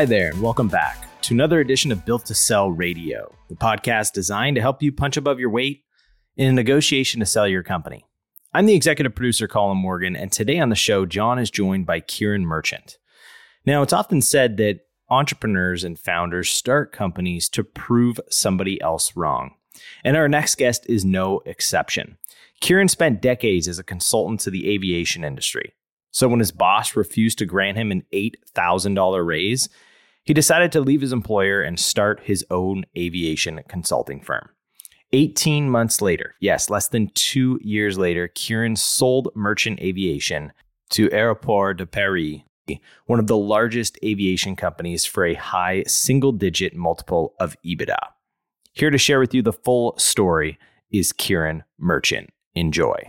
Hi there, and welcome back to another edition of Built to Sell Radio, the podcast designed to help you punch above your weight in a negotiation to sell your company. I'm the executive producer, Colin Morgan, and today on the show, John is joined by Kiran Merchant. Now, it's often said that entrepreneurs and founders start companies to prove somebody else wrong. And our next guest is no exception. Kiran spent decades as a consultant to the aviation industry. So when his boss refused to grant him an $8,000 raise, he decided to leave his employer and start his own aviation consulting firm. 18 months later, yes, less than 2 years later, Kiran sold Merchant Aviation to Aéroport de Paris, one of the largest aviation companies, for a high single-digit multiple of EBITDA. Here to share with you the full story is Kiran Merchant. Enjoy.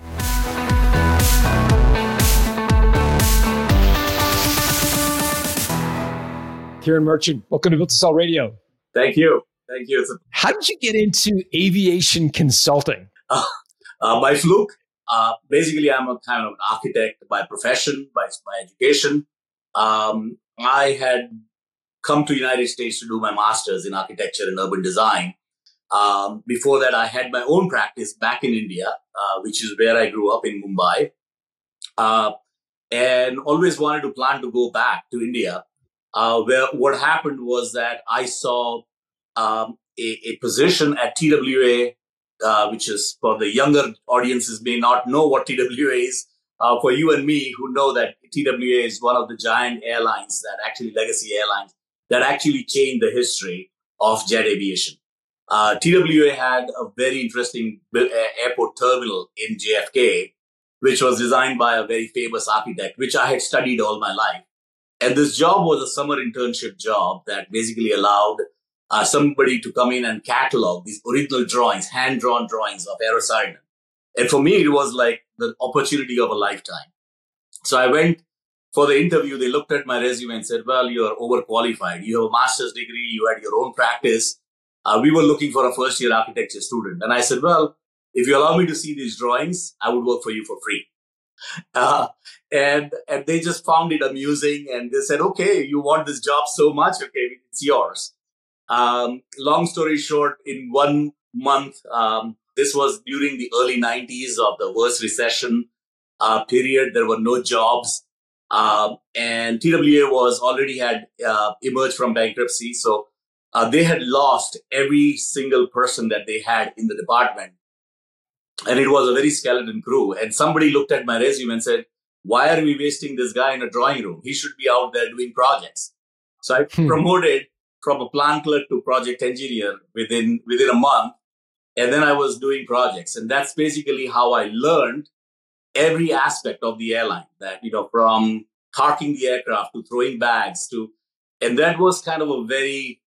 Kiran Merchant, welcome to Built to Sell Radio. Thank you. Thank you. How did you get into aviation consulting? By fluke. Basically, I'm a kind of an architect by profession, by education. I had come to the United States to do my master's in architecture and urban design. Before that, I had my own practice back in India, which is where I grew up in Mumbai, and always wanted to plan to go back to India. Where what happened was that I saw a position at TWA, which is, for the younger audiences may not know what TWA is. For you and me who know that TWA is one of the giant airlines that actually, legacy airlines, that actually changed the history of jet aviation. TWA had a very interesting airport terminal in JFK, which was designed by a very famous architect, which I had studied all my life. And this job was a summer internship job that basically allowed somebody to come in and catalog these original drawings, hand-drawn drawings of Aerosarden. And for me, it was like the opportunity of a lifetime. So I went for the interview. They looked at my resume and said, well, you are overqualified. You have a master's degree. You had your own practice. We were looking for a first-year architecture student. And I said, well, if you allow me to see these drawings, I would work for you for free. And they just found it amusing. And they said, okay, you want this job so much? Okay, it's yours. Long story short, in 1 month, this was during the early 90s of the worst recession period. There were no jobs. And TWA was already had emerged from bankruptcy. So they had lost every single person that they had in the department. And it was a very skeleton crew. And somebody looked at my resume and said, why are we wasting this guy in a drawing room? He should be out there doing projects. So I promoted from a plant clerk to project engineer within a month. And then I was doing projects. And that's basically how I learned every aspect of the airline, that, you know, from parking the aircraft to throwing bags to, and that was kind of a very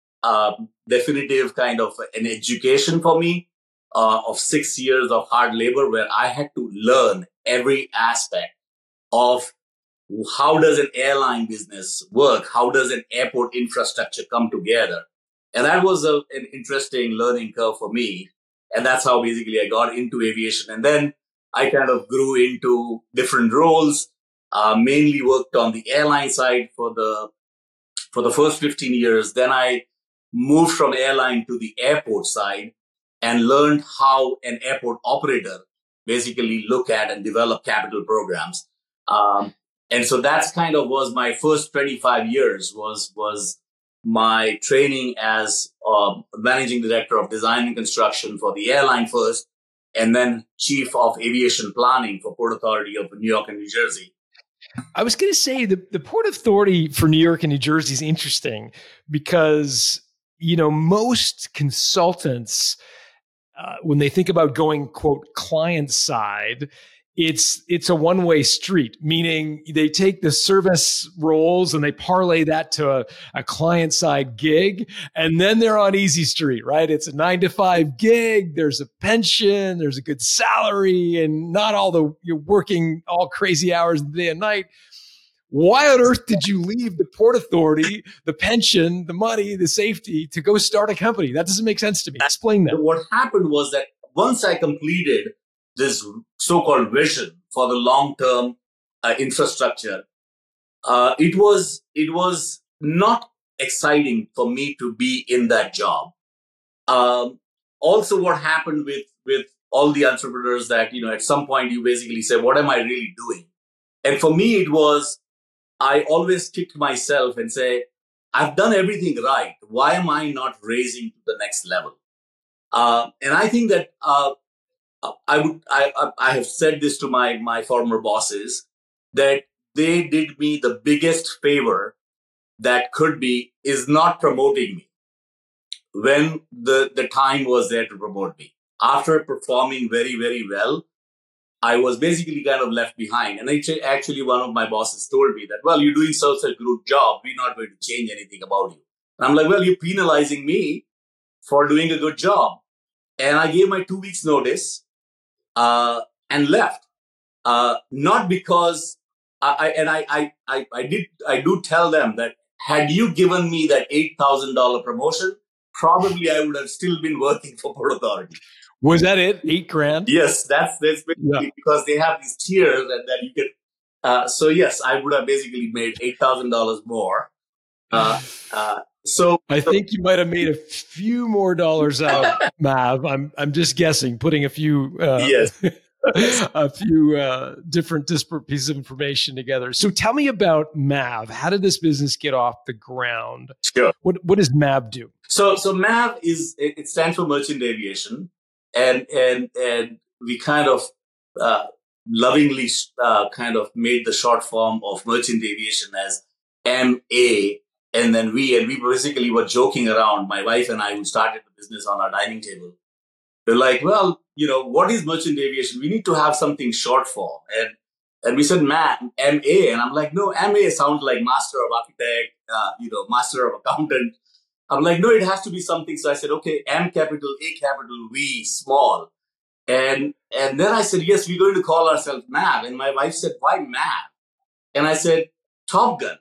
definitive kind of an education for me of 6 years of hard labor, where I had to learn every aspect of how does an airline business work? How does an airport infrastructure come together? And that was an interesting learning curve for me. And that's how basically I got into aviation. And then I kind of grew into different roles, mainly worked on the airline side for the first 15 years. Then I moved from airline to the airport side and learned how an airport operator basically look at and develop capital programs. And so that's kind of was my first 25 years was my training as managing director of design and construction for the airline first, and then chief of aviation planning for Port Authority of New York and New Jersey. I was going to say the Port Authority for New York and New Jersey is interesting because, you know, most consultants, when they think about going, quote, client side, it's a one-way street, meaning they take the service roles and they parlay that to a client-side gig, and then they're on easy street, right? It's a 9-to-5 gig, there's a pension, there's a good salary, and not all the, you're working all crazy hours day and night. Why on earth did you leave the Port Authority, the pension, the money, the safety to go start a company? That doesn't make sense to me. Explain that. What happened was that once I completed this so-called vision for the long-term infrastructure, it was not exciting for me to be in that job. Also, what happened with all the entrepreneurs that, you know, at some point you basically say, what am I really doing? And for me, it was, I always kicked myself and say, I've done everything right. Why am I not raising to the next level? And I think that I have said this to my former bosses, that they did me the biggest favor that could be, is not promoting me when the time was there to promote me. After performing very, very well, I was basically kind of left behind. And actually one of my bosses told me that, well, you're doing such a good job, we're not going to change anything about you. And I'm like, well, you're penalizing me for doing a good job. And I gave my 2 weeks notice and left. Not because I do tell them that had you given me that $8,000 promotion, probably I would have still been working for Port Authority. Was that it? $8,000? Yes, that's basically, yeah. Because they have these tiers that you can. So yes, I would have basically made $8,000 more. So I think you might have made a few more dollars out, Mav. I'm just guessing, putting a few different disparate pieces of information together. So tell me about Mav. How did this business get off the ground? Sure. What does Mav do? So Mav it stands for Merchant Aviation, and we kind of lovingly kind of made the short form of Merchant Aviation as MA. And then we basically were joking around, my wife and I, who started the business on our dining table. We're like, well, you know, what is Merchant Aviation? We need to have something short for. And we said, MA. And I'm like, no, MA sounds like Master of Architect, Master of Accountant. I'm like, no, it has to be something. So I said, okay, M capital, A capital, V small. And then I said, yes, we're going to call ourselves Mav. And my wife said, why Mav? And I said, Top Gun.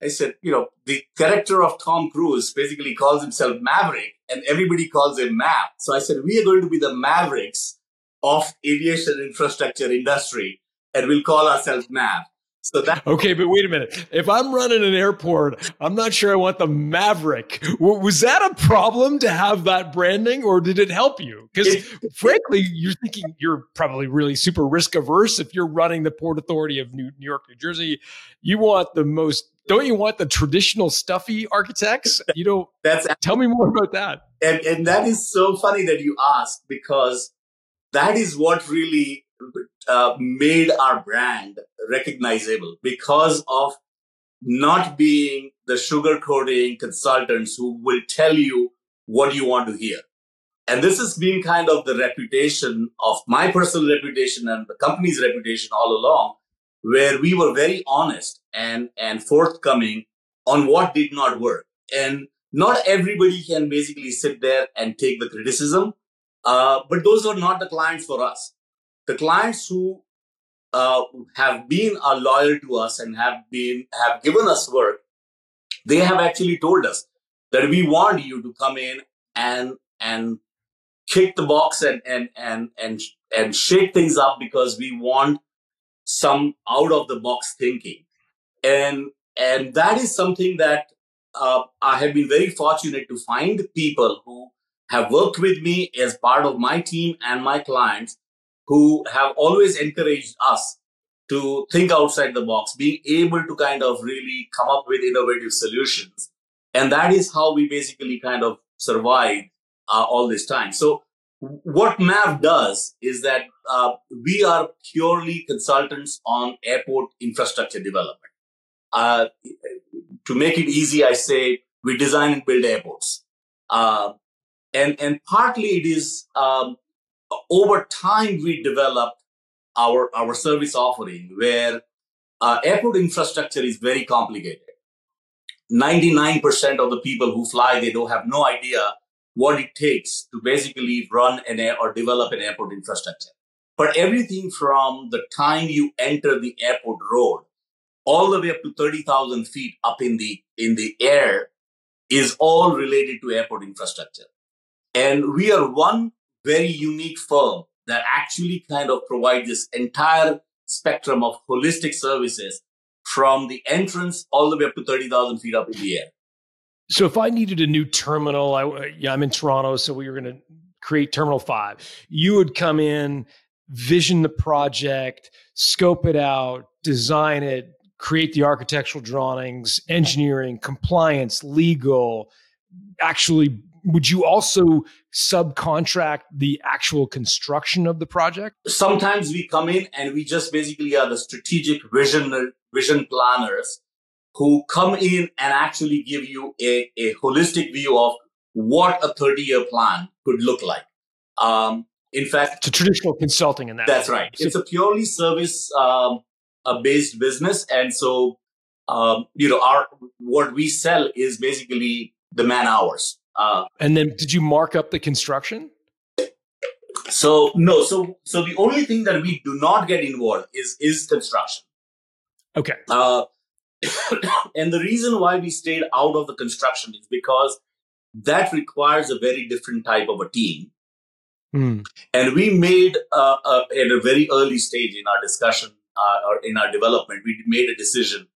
I said, you know, the character of Tom Cruise basically calls himself Maverick and everybody calls him Mav. So I said, we are going to be the Mavericks of aviation infrastructure industry and we'll call ourselves Mav. So that. Okay, but wait a minute. If I'm running an airport, I'm not sure I want the Maverick. Was that a problem to have that branding or did it help you? Because frankly, you're thinking you're probably really super risk averse. If you're running the Port Authority of New York, New Jersey, you want the most... Don't you want the traditional stuffy architects? You know, tell me more about that. And that is so funny that you asked, because that is what really made our brand recognizable, because of not being the sugarcoating consultants who will tell you what you want to hear. And this has been kind of the reputation of my personal reputation and the company's reputation all along, where we were very honest and forthcoming on what did not work. And not everybody can basically sit there and take the criticism, but those are not the clients for us. The clients who have been are loyal to us and have given us work, they have actually told us that we want you to come in and kick the box and shake things up, because we want some out of the box thinking. And that is something that I have been very fortunate to find people who have worked with me as part of my team and my clients, who have always encouraged us to think outside the box, being able to kind of really come up with innovative solutions. And that is how we basically kind of survive all this time. So what Mav does is that we are purely consultants on airport infrastructure development. To make it easy, I say we design and build airports. And partly it is over time we developed our service offering, where airport infrastructure is very complicated. 99% of the people who fly, they don't have no idea what it takes to basically run or develop an airport infrastructure. But everything from the time you enter the airport road all the way up to 30,000 feet up in the air is all related to airport infrastructure. And we are one very unique firm that actually kind of provides this entire spectrum of holistic services from the entrance all the way up to 30,000 feet up in the air. So if I needed a new terminal, I'm in Toronto, so we were going to create Terminal 5. You would come in, vision the project, scope it out, design it, create the architectural drawings, engineering, compliance, legal. Actually, would you also subcontract the actual construction of the project? Sometimes we come in and we just basically are the strategic vision planners who come in and actually give you a holistic view of what a 30-year plan could look like. In fact, it's a traditional consulting in that. That's right. It's a purely service-based business, and so what we sell is basically the man hours. And then, did you mark up the construction? So no. So the only thing that we do not get involved is construction. Okay. And the reason why we stayed out of the construction is because that requires a very different type of a team. Mm. And we made, at a very early stage in our discussion or in our development, we made a decision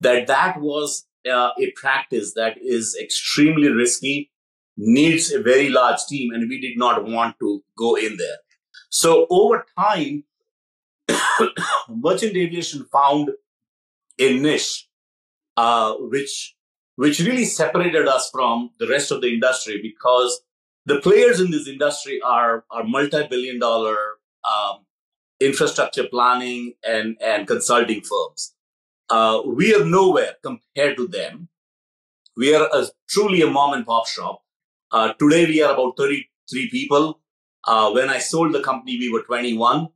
that was a practice that is extremely risky, needs a very large team, and we did not want to go in there. So over time, Merchant Aviation found a niche, which really separated us from the rest of the industry, because the players in this industry are multi-billion-dollar infrastructure planning and consulting firms. We are nowhere compared to them. We are truly a mom-and-pop shop. Today, we are about 33 people. When I sold the company, we were 21.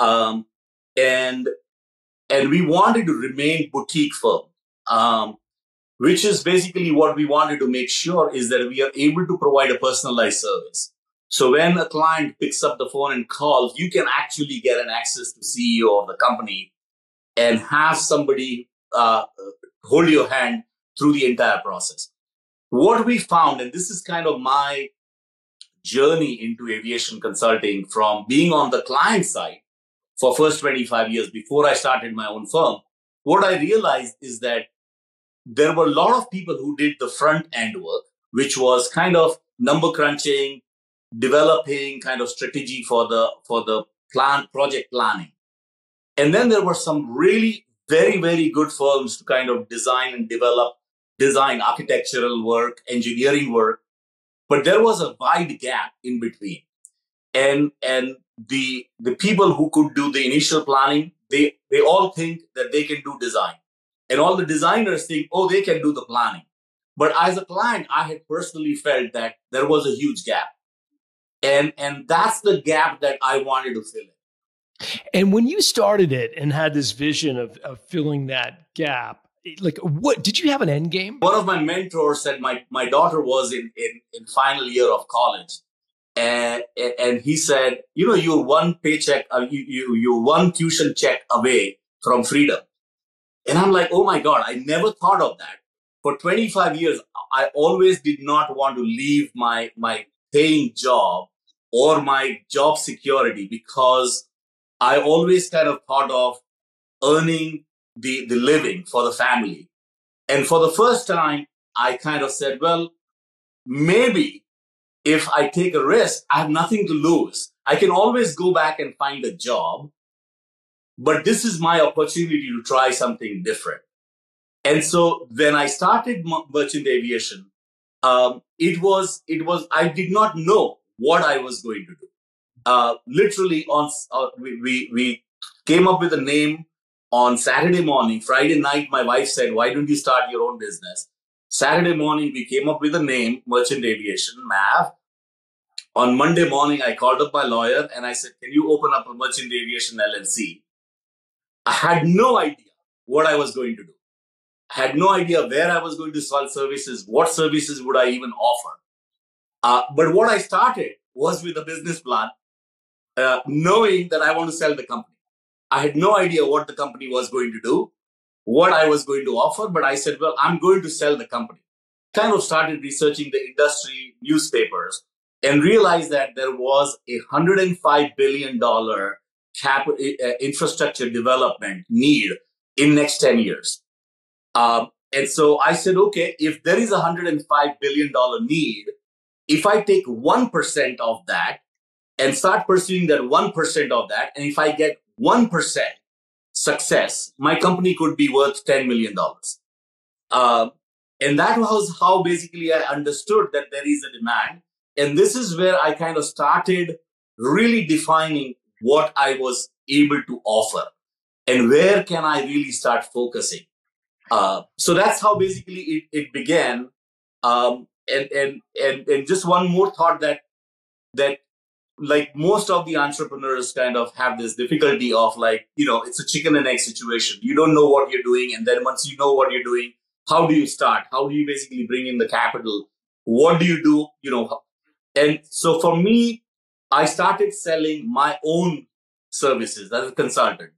And we wanted to remain boutique firm, which is basically what we wanted to make sure is that we are able to provide a personalized service. So when a client picks up the phone and calls, you can actually get an access to CEO of the company and have somebody hold your hand through the entire process. What we found, and this is kind of my journey into aviation consulting from being on the client side for first 25 years before I started my own firm, what I realized is that there were a lot of people who did the front end work, which was kind of number crunching, developing kind of strategy for the project planning. And then there were some really very, very good firms to kind of design and develop, design architectural work, engineering work. But there was a wide gap in between. And the people who could do the initial planning, they all think that they can do design. And all the designers think, oh, they can do the planning. But as a client, I had personally felt that there was a huge gap. And that's the gap that I wanted to fill in. And when you started it and had this vision of filling that gap, like, what did you have an end game? One of my mentors said my daughter was in final year of college. And he said, you're one paycheck, you're one tuition check away from freedom. And I'm like, oh my God, I never thought of that. For 25 years, I always did not want to leave my paying job or my job security, because I always kind of thought of earning the living for the family. And for the first time, I kind of said, well, maybe if I take a risk, I have nothing to lose. I can always go back and find a job. But this is my opportunity to try something different. And so when I started Merchant Aviation, I did not know what I was going to do. Literally we came up with a name on Saturday morning. Friday night, my wife said, why don't you start your own business? Saturday morning, we came up with a name, Merchant Aviation, Mav. On Monday morning, I called up my lawyer and I said, can you open up a Merchant Aviation LLC? I had no idea what I was going to do. I had no idea where I was going to sell services, what services would I even offer. But what I started was with a business plan, knowing that I want to sell the company. I had no idea what the company was going to do, what I was going to offer, but I said, well, I'm going to sell the company. Kind of started researching the industry newspapers and realized that there was a $105 billion infrastructure development need in next 10 years. And so I said, okay, if there is a $105 billion need, if I take 1% of that and start pursuing that 1% of that, and if I get 1% success, my company could be worth $10 million. And that was how basically I understood that there is a demand. And this is where I kind of started really defining what I was able to offer and where can I really start focusing. So that's how basically it began. And just one more thought that like most of the entrepreneurs kind of have this difficulty of like, you know, it's a chicken and egg situation. You don't know what you're doing. And then once you know what you're doing, how do you start? How do you basically bring in the capital? What do you do? You know, and so for me, I started selling my own services as a consultant,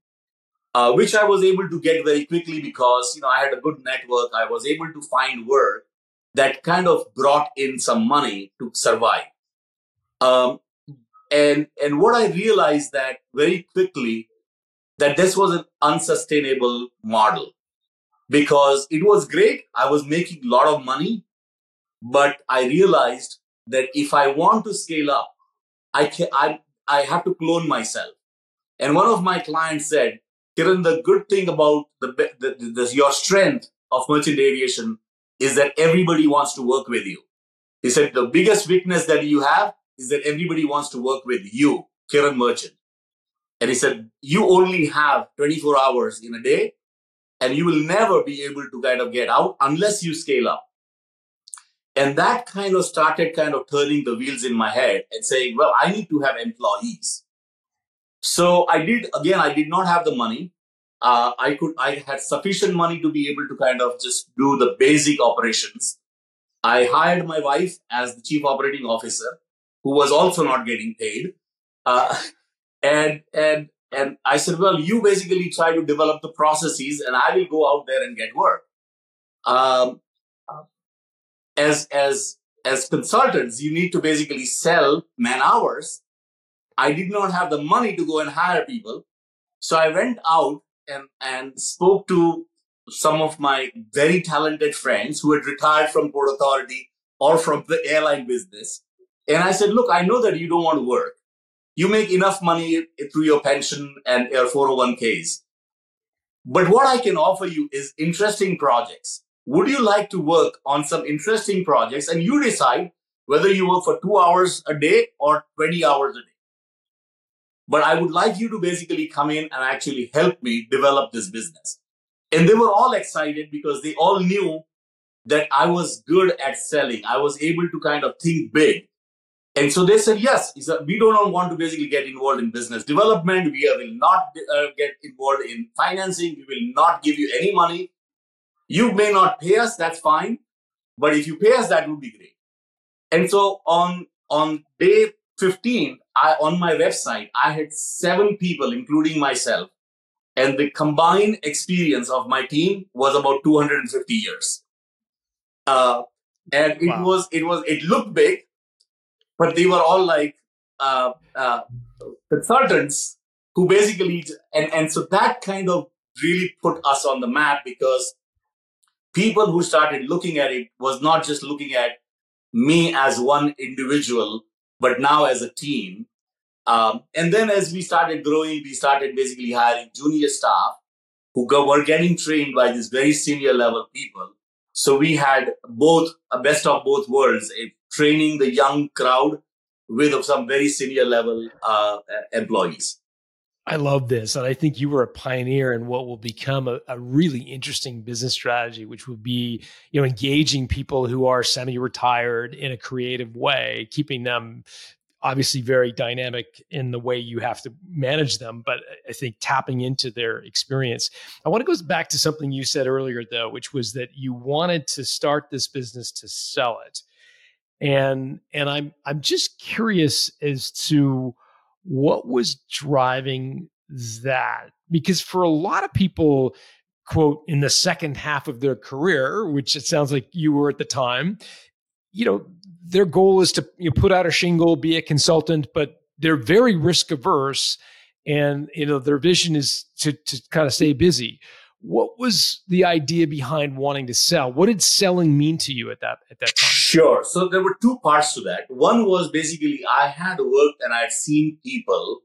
which I was able to get very quickly because, you know, I had a good network. I was able to find work that kind of brought in some money to survive. And what I realized that very quickly, that this was an unsustainable model because it was great. I was making a lot of money, but I realized that if I want to scale up, I have to clone myself. And one of my clients said, Kiran, the good thing about your strength of merchant aviation is that everybody wants to work with you. He said, the biggest weakness that you have is that everybody wants to work with you, Kiran Merchant. And he said, you only have 24 hours in a day and you will never be able to kind of get out unless you scale up. And that kind of started kind of turning the wheels in my head and saying, well, I need to have employees. So I did not have the money. I had sufficient money to be able to kind of just do the basic operations. I hired my wife as the chief operating officer, who was also not getting paid. And I said, well, you basically try to develop the processes and I will go out there and get work. As consultants, you need to basically sell man hours. I did not have the money to go and hire people. So I went out and spoke to some of my very talented friends who had retired from Port Authority or from the airline business. And I said, look, I know that you don't want to work. You make enough money through your pension and your 401ks. But what I can offer you is interesting projects. Would you like to work on some interesting projects? And you decide whether you work for 2 hours a day or 20 hours a day. But I would like you to basically come in and actually help me develop this business. And they were all excited because they all knew that I was good at selling. I was able to kind of think big. And so they said, yes, we don't want to basically get involved in business development. We will not get involved in financing. We will not give you any money. You may not pay us. That's fine. But if you pay us, that would be great. And so on day 15, on my website, I had 7 people, including myself. And the combined experience of my team was about 250 years. And wow. It looked big. But they were all like consultants who basically, and so that kind of really put us on the map because people who started looking at it was not just looking at me as one individual, but now as a team. And then as we started growing, we started basically hiring junior staff who were getting trained by these very senior level people. So we had both a best of both worlds, training the young crowd with some very senior level employees. I love this. And I think you were a pioneer in what will become a really interesting business strategy, which would be, you know, engaging people who are semi-retired in a creative way, keeping them obviously very dynamic in the way you have to manage them, but I think tapping into their experience. I want to go back to something you said earlier, though, which was that you wanted to start this business to sell it. And I'm just curious as to what was driving that, because for a lot of people, quote, in the second half of their career, which it sounds like you were at the time, you know, their goal is to, you know, put out a shingle, be a consultant, but they're very risk averse, and you know their vision is to kind of stay busy. What was the idea behind wanting to sell? What did selling mean to you at that time? Sure. So there were two parts to that. One was basically I had worked and I had seen people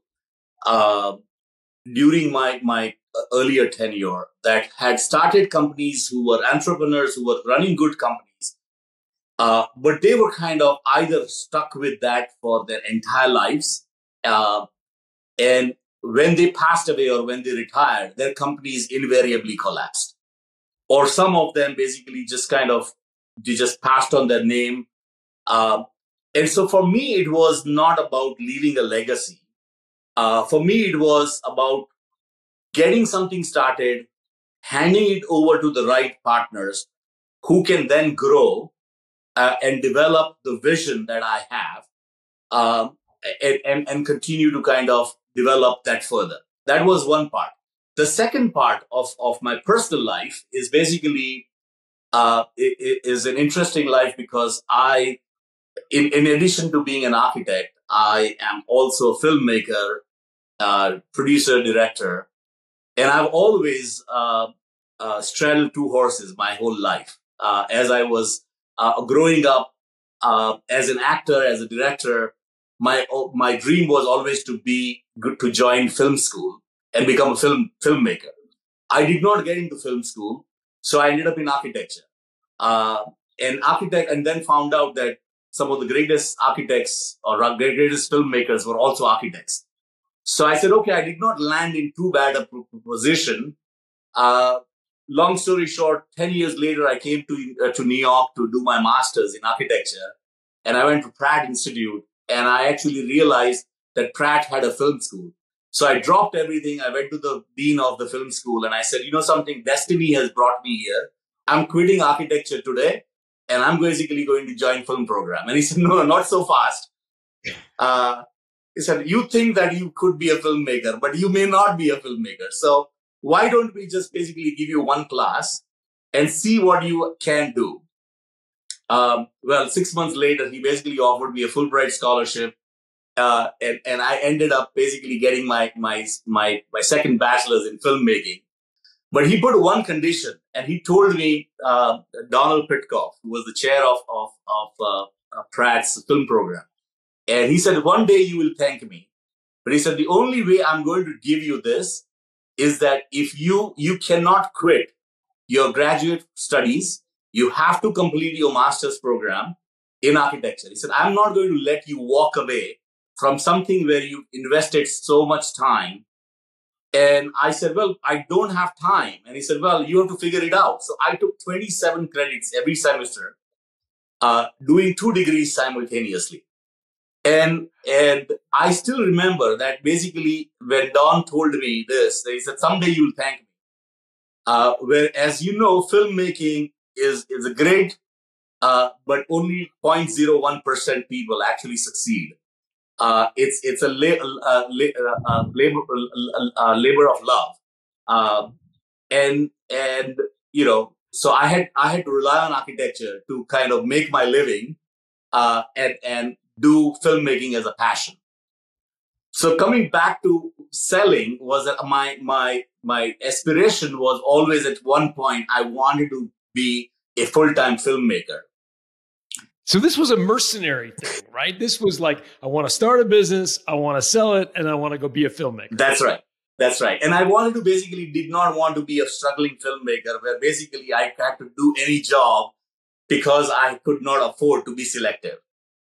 during my earlier tenure that had started companies, who were entrepreneurs, who were running good companies, but they were kind of either stuck with that for their entire lives, and when they passed away or when they retired, their companies invariably collapsed. Or some of them basically just kind of, they just passed on their name. And so for me, it was not about leaving a legacy. For me, it was about getting something started, handing it over to the right partners who can then grow and develop the vision that I have and continue to kind of develop that further. That was one part. The second part of my personal life is basically is an interesting life because I, in addition to being an architect, I am also a filmmaker, producer, director, and I've always straddled two horses my whole life. As I was growing up as an actor, as a director, my dream was always to be good, to join film school and become a filmmaker. I did not get into film school, so I ended up in architecture. And then found out that some of the greatest architects or greatest filmmakers were also architects. So I said, okay, I did not land in too bad a position. Long story short, 10 years later, I came to New York to do my master's in architecture, and I went to Pratt Institute. And I actually realized that Pratt had a film school. So I dropped everything. I went to the dean of the film school and I said, you know something, destiny has brought me here. I'm quitting architecture today and I'm basically going to join film program. And he said, no, not so fast. He said, you think that you could be a filmmaker, but you may not be a filmmaker. So why don't we just basically give you one class and see what you can do? 6 months later, he basically offered me a Fulbright scholarship, and I ended up basically getting my second bachelor's in filmmaking. But he put one condition, and he told me Donald Pitkoff, who was the chair of Pratt's film program, and he said, "One day you will thank me." But he said, "The only way I'm going to give you this is that if you cannot quit your graduate studies. You have to complete your master's program in architecture." He said, "I'm not going to let you walk away from something where you invested so much time." And I said, "Well, I don't have time." And he said, "Well, you have to figure it out." So I took 27 credits every semester, doing 2 degrees simultaneously. And I still remember that basically when Don told me this, he said, "Someday you'll thank me." Whereas, you know, filmmaking is a great, but only 0.01% people actually succeed. It's labor of love, and you know. So I had to rely on architecture to kind of make my living, and do filmmaking as a passion. So coming back to selling, was that my aspiration was always at one point I wanted to be a full-time filmmaker. So this was a mercenary thing, right? This was like, I want to start a business, I want to sell it, and I want to go be a filmmaker. That's right. That's right. And I wanted to basically did not want to be a struggling filmmaker where basically I had to do any job because I could not afford to be selective.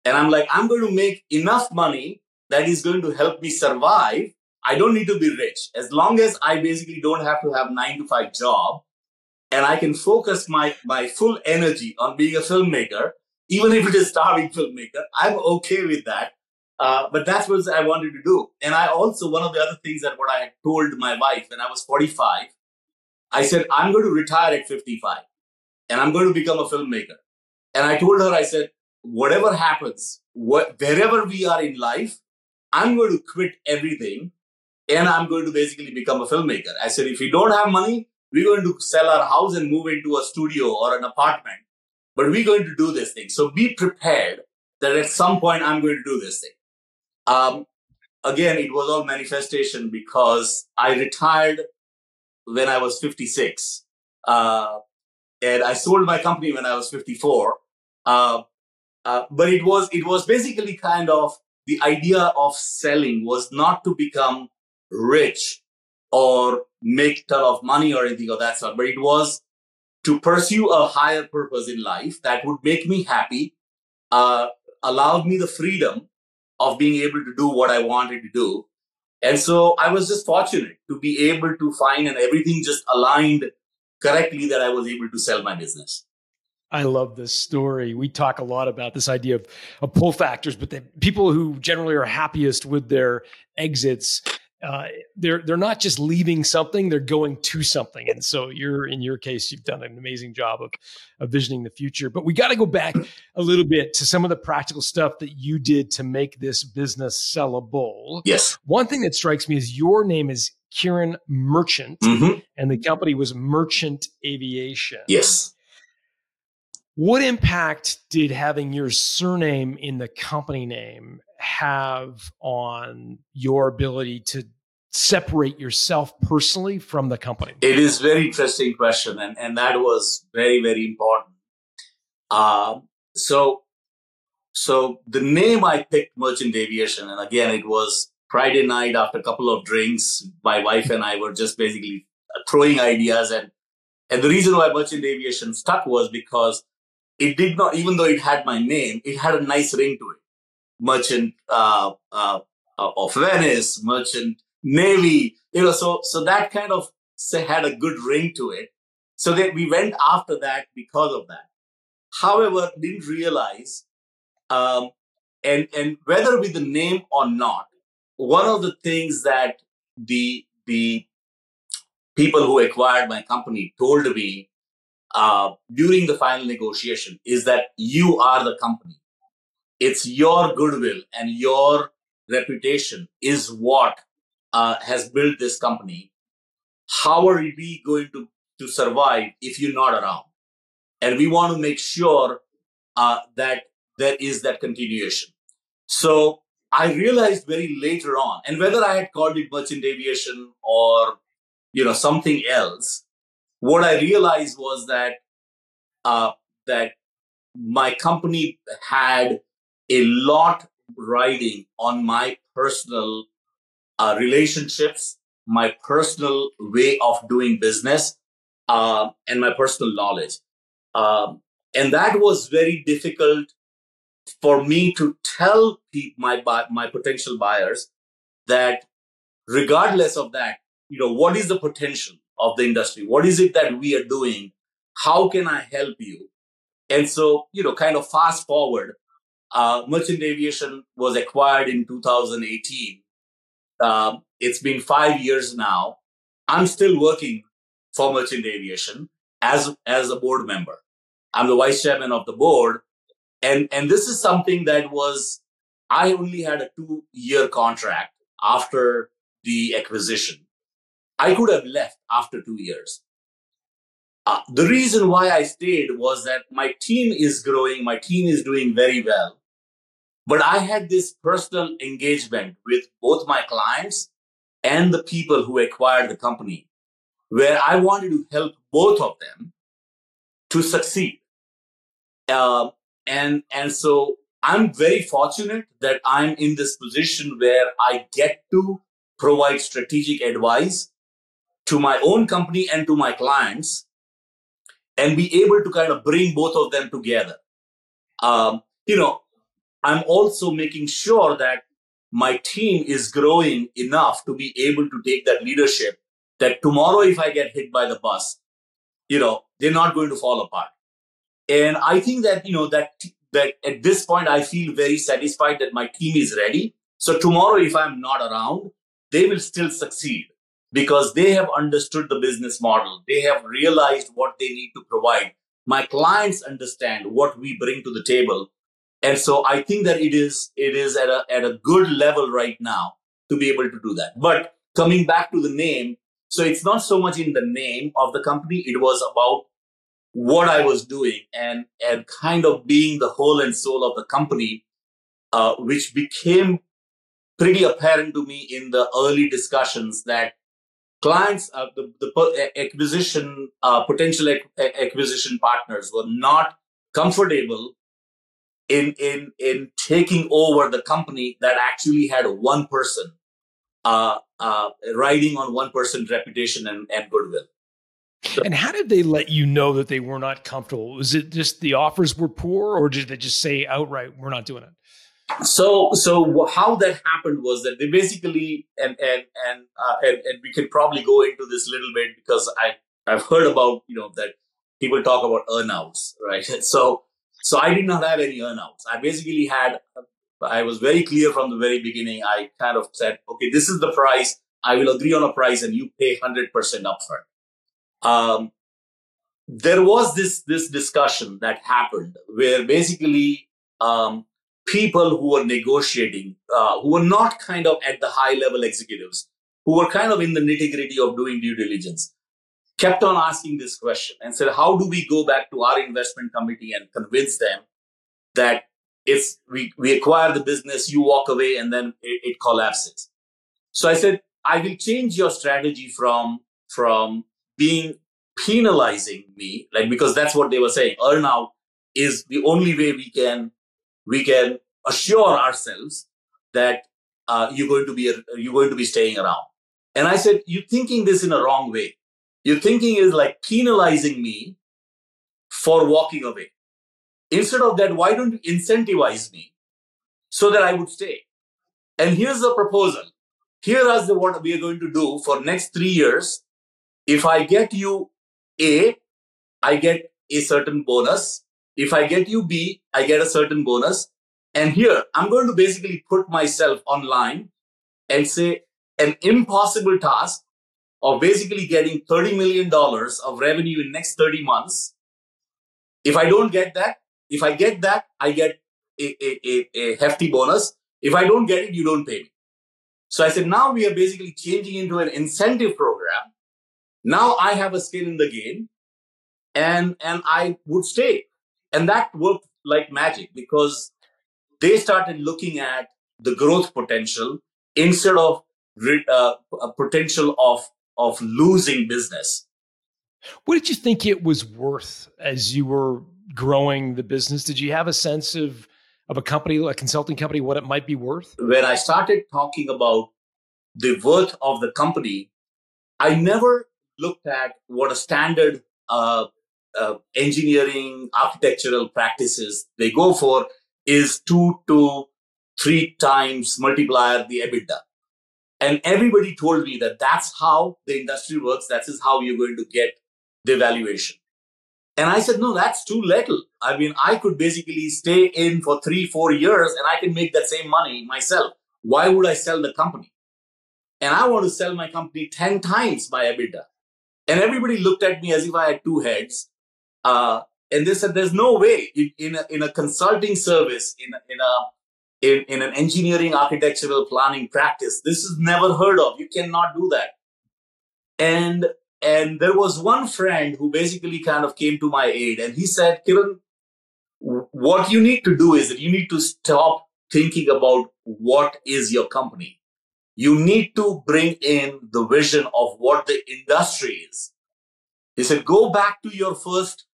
And I'm like, I'm going to make enough money that is going to help me survive. I don't need to be rich. As long as I basically don't have to have 9-to-5 job, and I can focus my full energy on being a filmmaker, even if it is a starving filmmaker. I'm okay with that. But that's what I wanted to do. And I also, one of the other things that what I had told my wife when I was 45, I said, I'm going to retire at 55 and I'm going to become a filmmaker. And I told her, I said, whatever happens, wherever we are in life, I'm going to quit everything and I'm going to basically become a filmmaker. I said, if you don't have money, we're going to sell our house and move into a studio or an apartment, but we're going to do this thing. So be prepared that at some point I'm going to do this thing. Again, it was all manifestation because I retired when I was 56. And I sold my company when I was 54. But it was basically kind of the idea of selling was not to become rich or make a ton of money or anything of that sort, but it was to pursue a higher purpose in life that would make me happy, allowed me the freedom of being able to do what I wanted to do. And so I was just fortunate to be able to find, and everything just aligned correctly, that I was able to sell my business. I love this story. We talk a lot about this idea of pull factors, but the people who generally are happiest with their exits, they're not just leaving something, they're going to something. And so in your case, you've done an amazing job of visioning the future. But we got to go back a little bit to some of the practical stuff that you did to make this business sellable. Yes. One thing that strikes me is your name is Kiran Merchant, mm-hmm. and the company was Merchant Aviation. Yes. What impact did having your surname in the company name have on your ability to separate yourself personally from the company? It is a very interesting question, and that was very, very important. So the name I picked, Merchant Aviation, and again, it was Friday night after a couple of drinks. My wife and I were just basically throwing ideas, and the reason why Merchant Aviation stuck was because it did not, even though it had my name, it had a nice ring to it. Merchant of Venice, Merchant Navy, so that kind of had a good ring to it. So that we went after that because of that. However, didn't realize, and whether with the name or not, one of the things that the people who acquired my company told me during the final negotiation is that you are the company. It's your goodwill and your reputation is what has built this company. How are we going to survive if you're not around? And we want to make sure that there is that continuation. So I realized very later on, and whether I had called it Merchant Aviation or something else, what I realized was that that my company had a lot riding on my personal relationships, my personal way of doing business, and my personal knowledge. And that was very difficult for me to tell my potential buyers that regardless of that, what is the potential of the industry? What is it that we are doing? How can I help you? And so, kind of fast forward, Merchant Aviation was acquired in 2018. It's been 5 years now. I'm still working for Merchant Aviation as a board member. I'm the vice chairman of the board. And this is something that I only had a 2-year contract after the acquisition. I could have left after 2 years. The reason why I stayed was that my team is growing. My team is doing very well. But I had this personal engagement with both my clients and the people who acquired the company, where I wanted to help both of them to succeed. And so I'm very fortunate that I'm in this position where I get to provide strategic advice to my own company and to my clients, and be able to kind of bring both of them together. I'm also making sure that my team is growing enough to be able to take that leadership, that tomorrow, if I get hit by the bus, they're not going to fall apart. And I think that, that at this point, I feel very satisfied that my team is ready. So tomorrow, if I'm not around, they will still succeed, because they have understood the business model. They have realized what they need to provide. My clients understand what we bring to the table. And so I think that it is at a good level right now to be able to do that. But coming back to the name, so it's not so much in the name of the company. It was about what I was doing and kind of being the whole and soul of the company, which became pretty apparent to me in the early discussions that clients, the acquisition, potential acquisition partners were not comfortable in taking over the company that actually had one person riding on one person's reputation and goodwill. So, and how did they let you know that they were not comfortable? Was it just the offers were poor, or did they just say outright, we're not doing it? So how that happened was that they basically, and we can probably go into this a little bit, because I've heard about, you know, that people talk about earnouts, right? So I did not have any earnouts. I was very clear from the very beginning. I kind of said, okay, this is the price. I will agree on a price and you pay 100% upfront. There was this discussion that happened where basically people who were negotiating, who were not kind of at the high level executives, who were kind of in the nitty-gritty of doing due diligence, kept on asking this question and said, how do we go back to our investment committee and convince them that if we acquire the business, you walk away and then it collapses? So I said, I will change your strategy from being penalizing me, like, because that's what they were saying. Earnout is the only way we can assure ourselves that you're going to be staying around. And I said, you're thinking this in a wrong way. Your thinking is like penalizing me for walking away. Instead of that, why don't you incentivize me so that I would stay? And here's the proposal. Here is what we are going to do for next 3 years. If I get you A, I get a certain bonus. If I get you B, I get a certain bonus. And here, I'm going to basically put myself online and say an impossible task of basically getting $30 million of revenue in next 30 months. If I don't get that, if I get that, I get a hefty bonus. If I don't get it, you don't pay me. So I said, now we are basically changing into an incentive program. Now I have a skin in the game, and I would stay. And that worked like magic, because they started looking at the growth potential instead of potential of losing business. What did you think it was worth as you were growing the business? Did you have a sense of a company, a consulting company, what it might be worth? When I started talking about the worth of the company, I never looked at what a standard engineering, architectural practices they go for is 2 to 3 times multiplier the EBITDA. And everybody told me that that's how the industry works. That is how you're going to get the valuation. And I said, no, that's too little. I mean, I could basically stay in for 3-4 years and I can make that same money myself. Why would I sell the company? And I want to sell my company 10 times my EBITDA. And everybody looked at me as if I had two heads. And they said, there's no way in a consulting service, in an engineering, architectural planning practice, this is never heard of. You cannot do that. And there was one friend who basically kind of came to my aid, and he said, Kiran, what you need to do is that you need to stop thinking about what is your company. You need to bring in the vision of what the industry is. He said, go back to your first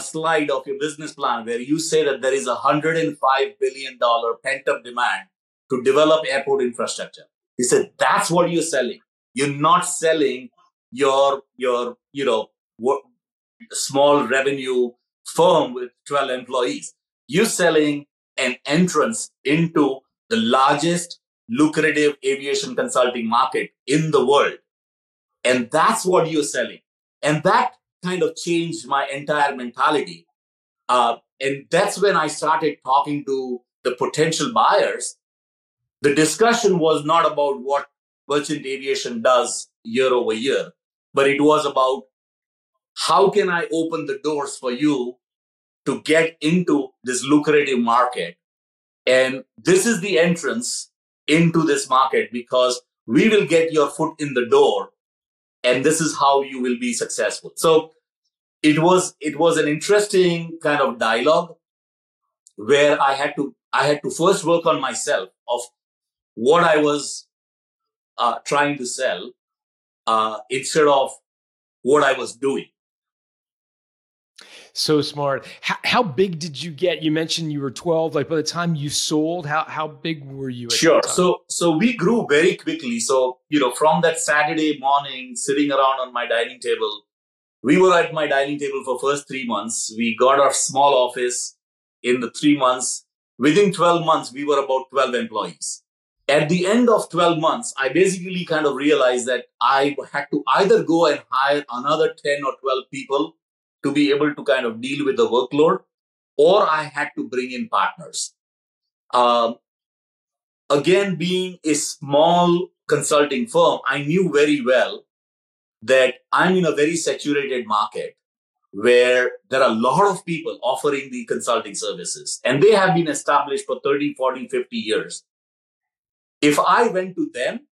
slide of your business plan where you say that there is a $105 billion pent-up demand to develop airport infrastructure. He said, that's what you're selling. You're not selling your small revenue firm with 12 employees. You're selling an entrance into the largest lucrative aviation consulting market in the world. And that's what you're selling. And that kind of changed my entire mentality. And that's when I started talking to the potential buyers. The discussion was not about what Merchant Aviation does year over year, but it was about how can I open the doors for you to get into this lucrative market? And this is the entrance into this market, because we will get your foot in the door, and this is how you will be successful. So it was an interesting kind of dialogue where I had to first work on myself of what I was trying to sell, instead of what I was doing. So smart. How big did you get? You mentioned you were 12. Like by the time you sold, how big were you? Sure. So we grew very quickly. So, from that Saturday morning, sitting around on my dining table, we were at my dining table for first 3 months. We got our small office in the 3 months. Within 12 months, we were about 12 employees. At the end of 12 months, I basically kind of realized that I had to either go and hire another 10 or 12 people to be able to kind of deal with the workload, or I had to bring in partners. Again, being a small consulting firm, I knew very well that I'm in a very saturated market where there are a lot of people offering the consulting services, and they have been established for 30, 40, 50 years. If I went to them,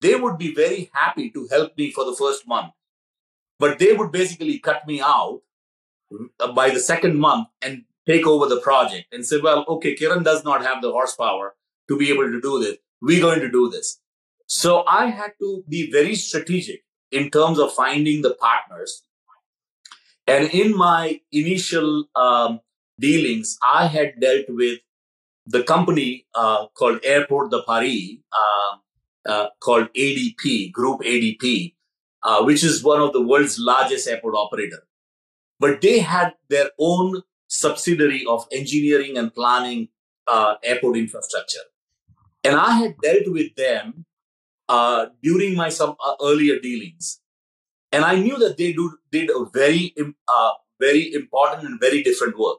they would be very happy to help me for the first month. But they would basically cut me out by the second month and take over the project and say, well, okay, Kiran does not have the horsepower to be able to do this. We're going to do this. So I had to be very strategic in terms of finding the partners. And in my initial dealings, I had dealt with the company called Aéroport de Paris, called ADP, Group ADP. Which is one of the world's largest airport operator. But they had their own subsidiary of engineering and planning airport infrastructure. And I had dealt with them during my earlier dealings. And I knew that they did a very important and very different work.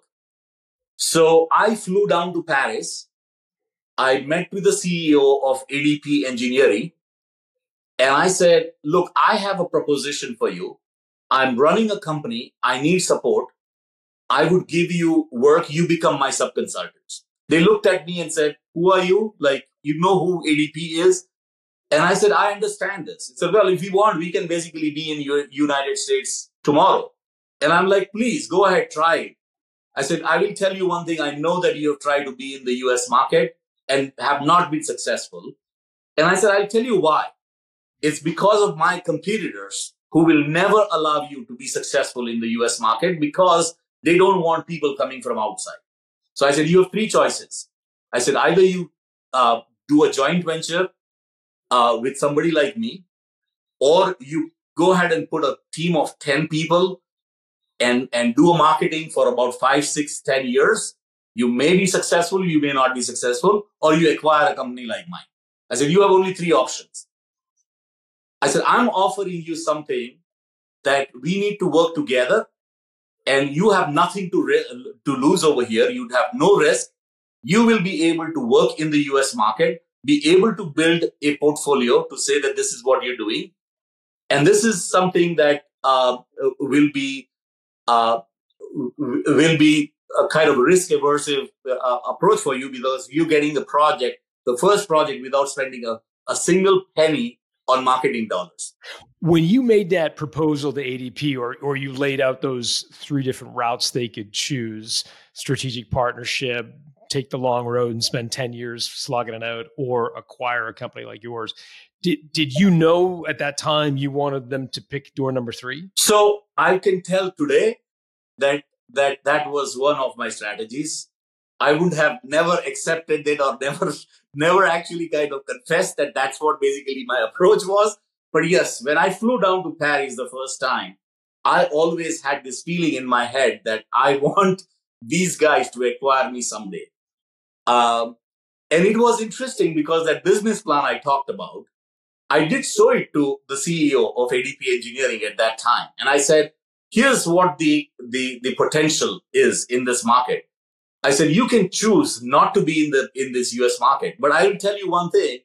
So I flew down to Paris. I met with the CEO of ADP Engineering. And I said, look, I have a proposition for you. I'm running a company. I need support. I would give you work. You become my sub-consultants. They looked at me and said, who are you? Like, you know who ADP is? And I said, I understand this. He said, well, if you want, we can basically be in the United States tomorrow. And I'm like, please, go ahead, try it. I said, I will tell you one thing. I know that you have tried to be in the US market and have not been successful. And I said, I'll tell you why. It's because of my competitors who will never allow you to be successful in the US market because they don't want people coming from outside. So I said, you have three choices. I said, either you do a joint venture with somebody like me, or you go ahead and put a team of 10 people and do a marketing for about 5, 6, 10 years. You may be successful, you may not be successful, or you acquire a company like mine. I said, you have only three options. I said, I'm offering you something that we need to work together, and you have nothing to lose over here. You'd have no risk. You will be able to work in the US market, be able to build a portfolio to say that this is what you're doing. And this is something that will be a kind of risk-averse approach for you, because you're getting the project, the first project, without spending a single penny on marketing dollars. When you made that proposal to ADP, or you laid out those three different routes they could choose, strategic partnership, take the long road and spend 10 years slogging it out, or acquire a company like yours, did you know at that time you wanted them to pick door number three? So I can tell today that was one of my strategies. I would have never accepted it or never actually kind of confessed that that's what basically my approach was. But yes, when I flew down to Paris the first time, I always had this feeling in my head that I want these guys to acquire me someday. And it was interesting because that business plan I talked about, I did show it to the CEO of ADP Engineering at that time. And I said, here's what the potential is in this market. I said, you can choose not to be in this US market, but I will tell you one thing.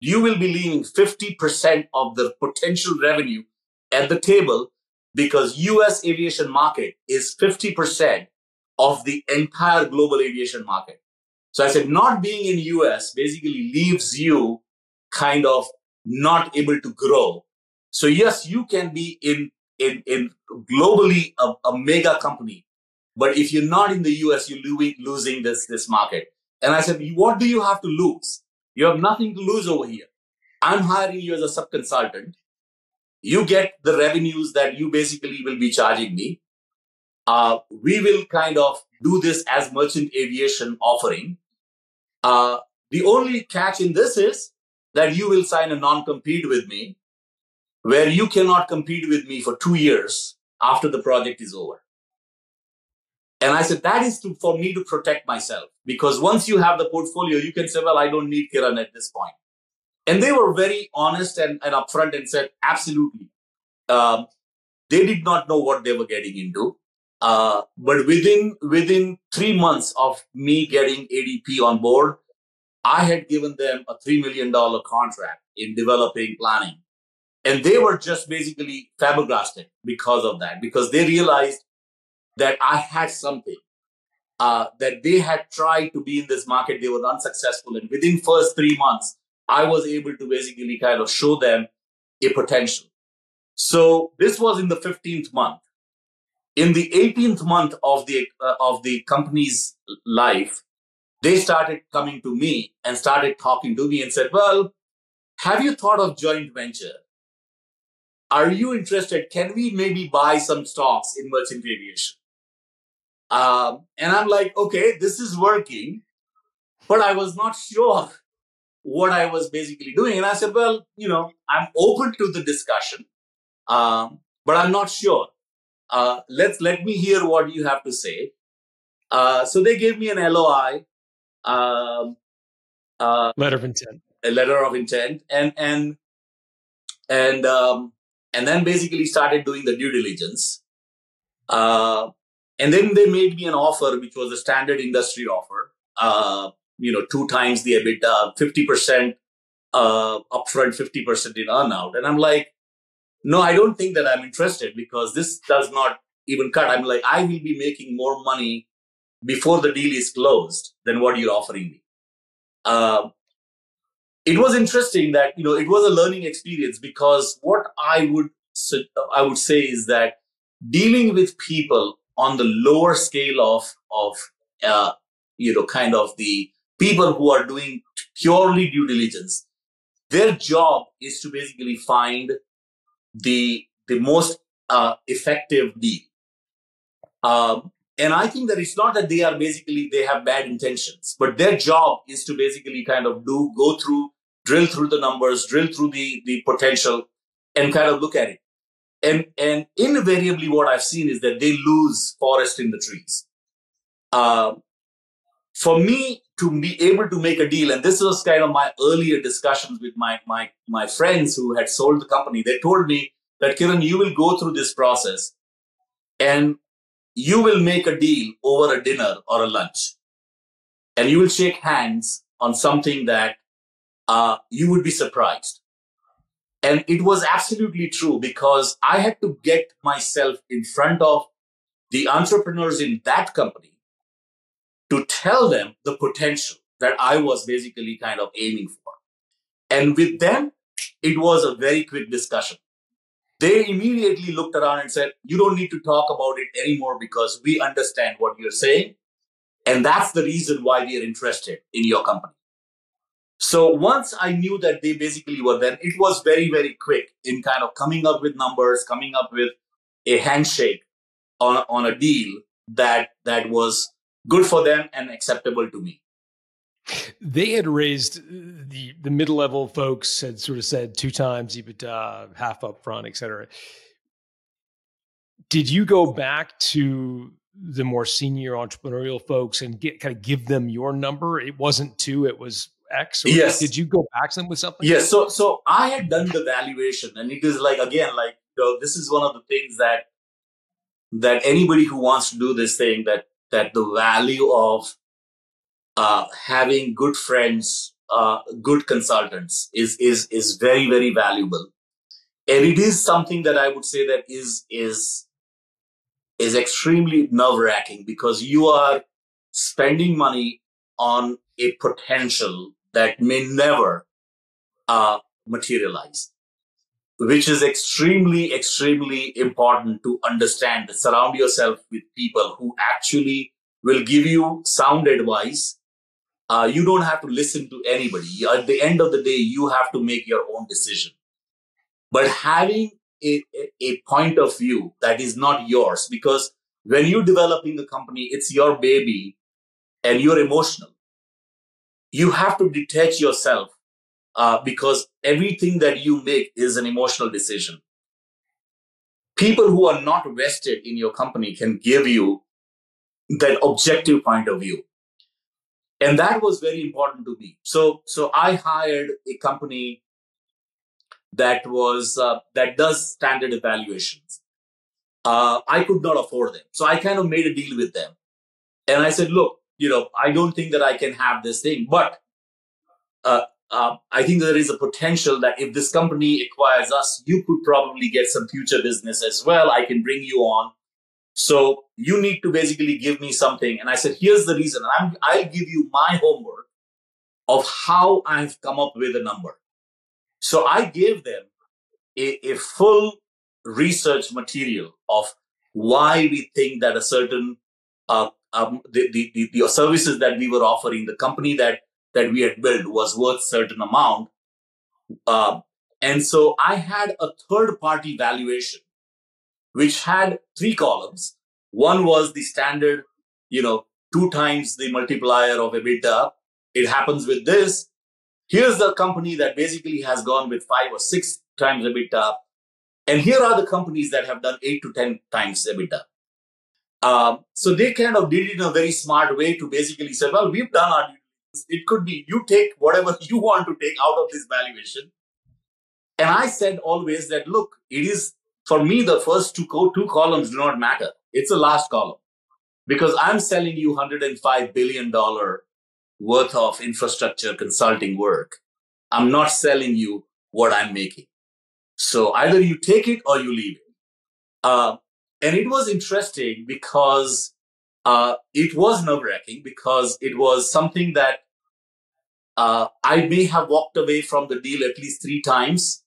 You will be leaving 50% of the potential revenue at the table, because US aviation market is 50% of the entire global aviation market. So I said, not being in US basically leaves you kind of not able to grow. So yes, you can be in globally a mega company. But if you're not in the US, you're losing this market. And I said, what do you have to lose? You have nothing to lose over here. I'm hiring you as a sub-consultant. you get the revenues that you basically will be charging me. We will kind of do this as merchant aviation offering. The only catch in this is that you will sign a non-compete with me where you cannot compete with me for 2 years after the project is over. And I said, that is for me to protect myself, because once you have the portfolio, you can say, well, I don't need Kiran at this point. And they were very honest and upfront and said, absolutely. They did not know what they were getting into. But within 3 months of me getting ADP on board, I had given them a $3 million contract in developing planning. And they were just basically flabbergasted because of that, because they realized that I had something, that they had tried to be in this market. They were unsuccessful. And within first 3 months, I was able to basically kind of show them a potential. So this was in the 15th month. In the 18th month of the company's life, they started coming to me and started talking to me and said, well, have you thought of joint venture? Are you interested? Can we maybe buy some stocks in Merchant Aviation? And I'm like, okay, this is working, but I was not sure what I was basically doing. And I said, well, you know, I'm open to the discussion, but I'm not sure. Let me hear what you have to say. So they gave me an LOI, letter of intent, a letter of intent, and then basically started doing the due diligence. And then they made me an offer, which was a standard industry offer, 2 times the EBITDA, 50% upfront, 50% in earnout. And I'm like, no, I don't think that I'm interested, because this does not even cut. I'm like, I will be making more money before the deal is closed than what you're offering me. It was interesting that, you know, it was a learning experience, because what I would say is that dealing with people on the lower scale of the people who are doing purely due diligence, their job is to basically find the most effective deal. And I think that it's not that they have bad intentions, but their job is to basically kind of drill through the numbers, drill through the potential, and kind of look at it. And invariably what I've seen is that they lose forest in the trees. For me to be able to make a deal, and this was kind of my earlier discussions with my friends who had sold the company, they told me that, Kiran, you will go through this process and you will make a deal over a dinner or a lunch, and you will shake hands on something that you would be surprised. And it was absolutely true, because I had to get myself in front of the entrepreneurs in that company to tell them the potential that I was basically kind of aiming for. And with them, it was a very quick discussion. They immediately looked around and said, you don't need to talk about it anymore, because we understand what you're saying. And that's the reason why we are interested in your company. So once I knew that they basically were there, it was very, very quick in kind of coming up with numbers, coming up with a handshake on a deal that was good for them and acceptable to me. They had raised, the mid-level folks had sort of said 2 times EBITDA, half up front, et cetera. Did you go back to the more senior entrepreneurial folks and give them your number? It wasn't 2, it was X? Or yes. Did you go back to them with something? Yes. So I had done the valuation, and it is this is one of the things that anybody who wants to do this thing, that the value of having good friends, good consultants is very, very valuable. And it is something that I would say that is extremely nerve-wracking, because you are spending money on a potential that may never materialize, which is extremely, extremely important to understand. Surround yourself with people who actually will give you sound advice. You don't have to listen to anybody. At the end of the day, you have to make your own decision. But having a point of view that is not yours, because when you're developing a company, it's your baby and you're emotional. You have to detach yourself because everything that you make is an emotional decision. People who are not vested in your company can give you that objective point of view. And that was very important to me. So I hired a company that was that does standard evaluations. I could not afford them. So I kind of made a deal with them. And I said, look, I don't think that I can have this thing, but I think there is a potential that if this company acquires us, you could probably get some future business as well. I can bring you on. So you need to basically give me something. And I said, here's the reason. And I'll give you my homework of how I've come up with a number. So I gave them a full research material of why we think that a certain the services that we were offering, the company that we had built was worth a certain amount. And so I had a third-party valuation, which had three columns. One was the standard, 2 times the multiplier of EBITDA. It happens with this. Here's the company that basically has gone with 5 or 6 times EBITDA. And here are the companies that have done 8 to 10 times EBITDA. So they kind of did it in a very smart way to basically say, well, we've done our duties. It could be you take whatever you want to take out of this valuation. And I said always that, look, it is, for me, the first two columns do not matter. It's the last column, because I'm selling you $105 billion worth of infrastructure consulting work. I'm not selling you what I'm making. So either you take it or you leave it. And it was interesting because it was nerve-wracking, because it was something that I may have walked away from the deal at least 3 times.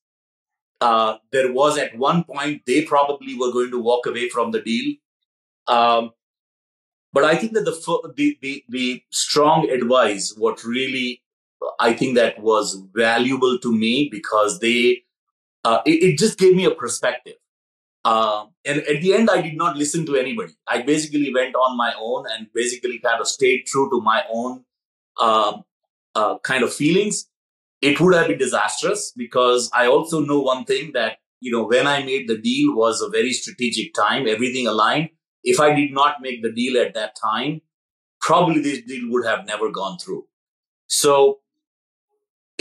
There was at one point, they probably were going to walk away from the deal. But I think that the strong advice, what really, I think that was valuable to me, because they, it just gave me a perspective. And at the end, I did not listen to anybody. I basically went on my own and basically kind of stayed true to my own kind of feelings. It would have been disastrous, because I also know one thing that, when I made the deal was a very strategic time, everything aligned. If I did not make the deal at that time, probably this deal would have never gone through. So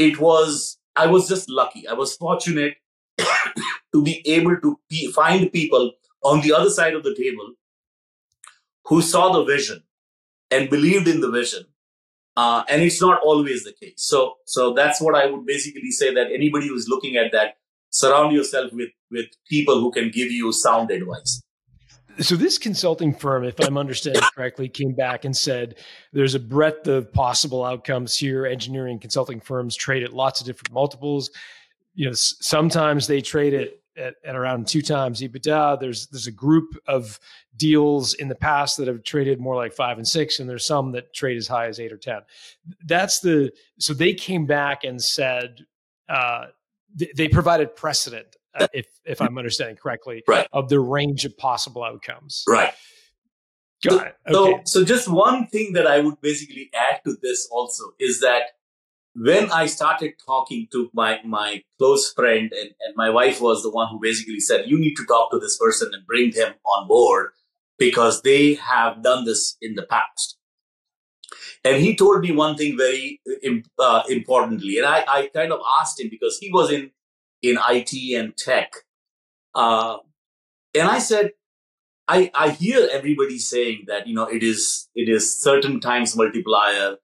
I was just lucky. I was fortunate to be able to find people on the other side of the table who saw the vision and believed in the vision. And it's not always the case. So that's what I would basically say, that anybody who's looking at that, surround yourself with people who can give you sound advice. So this consulting firm, if I'm understanding correctly, came back and said, there's a breadth of possible outcomes here. Engineering consulting firms trade at lots of different multiples. Sometimes they trade it at around 2 times EBITDA. There's a group of deals in the past that have traded more like 5 and 6, and there's some that trade as high as 8 or 10. So they came back and said they provided precedent, if I'm understanding correctly, right, of the range of possible outcomes. Right. Got it. Okay. So just one thing that I would basically add to this also is that when I started talking to my close friend, and my wife was the one who basically said, you need to talk to this person and bring them on board, because they have done this in the past. And he told me one thing very importantly. And I kind of asked him, because he was in IT and tech. And I said, I hear everybody saying that, it is certain times multiplier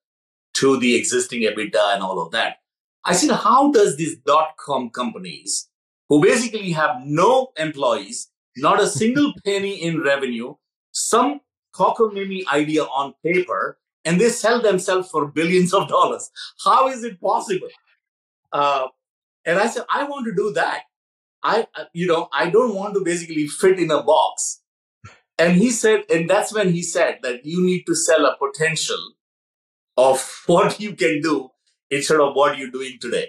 to the existing EBITDA and all of that. I said, how does these .com companies, who basically have no employees, not a single penny in revenue, some cockamamie idea on paper, and they sell themselves for billions of dollars? How is it possible? And I said, I want to do that. I don't want to basically fit in a box. And he said, and that's when he said that you need to sell a potential of what you can do instead of what you're doing today.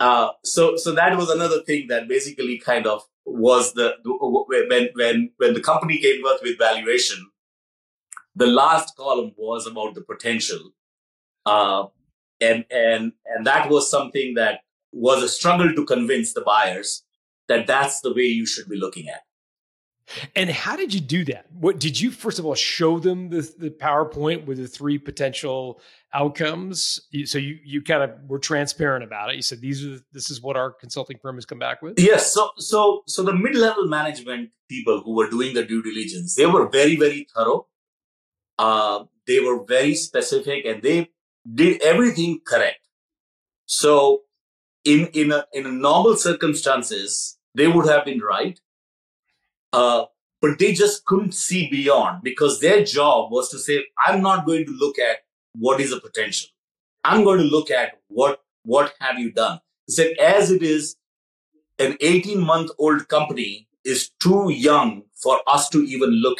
So that was another thing that basically kind of was when the company came up with valuation, the last column was about the potential. And that was something that was a struggle to convince the buyers that that's the way you should be looking at. And how did you do that? What did you, first of all, show them the PowerPoint with the three potential outcomes? So you kind of were transparent about it. You said, this is what our consulting firm has come back with. Yes. So the mid-level management people who were doing the due diligence, they were very, very thorough. They were very specific and they did everything correct. So in a normal circumstances, they would have been right. But they just couldn't see beyond because their job was to say, I'm not going to look at what is the potential. I'm going to look at what have you done. He said, as it is, an 18-month-old company is too young for us to even look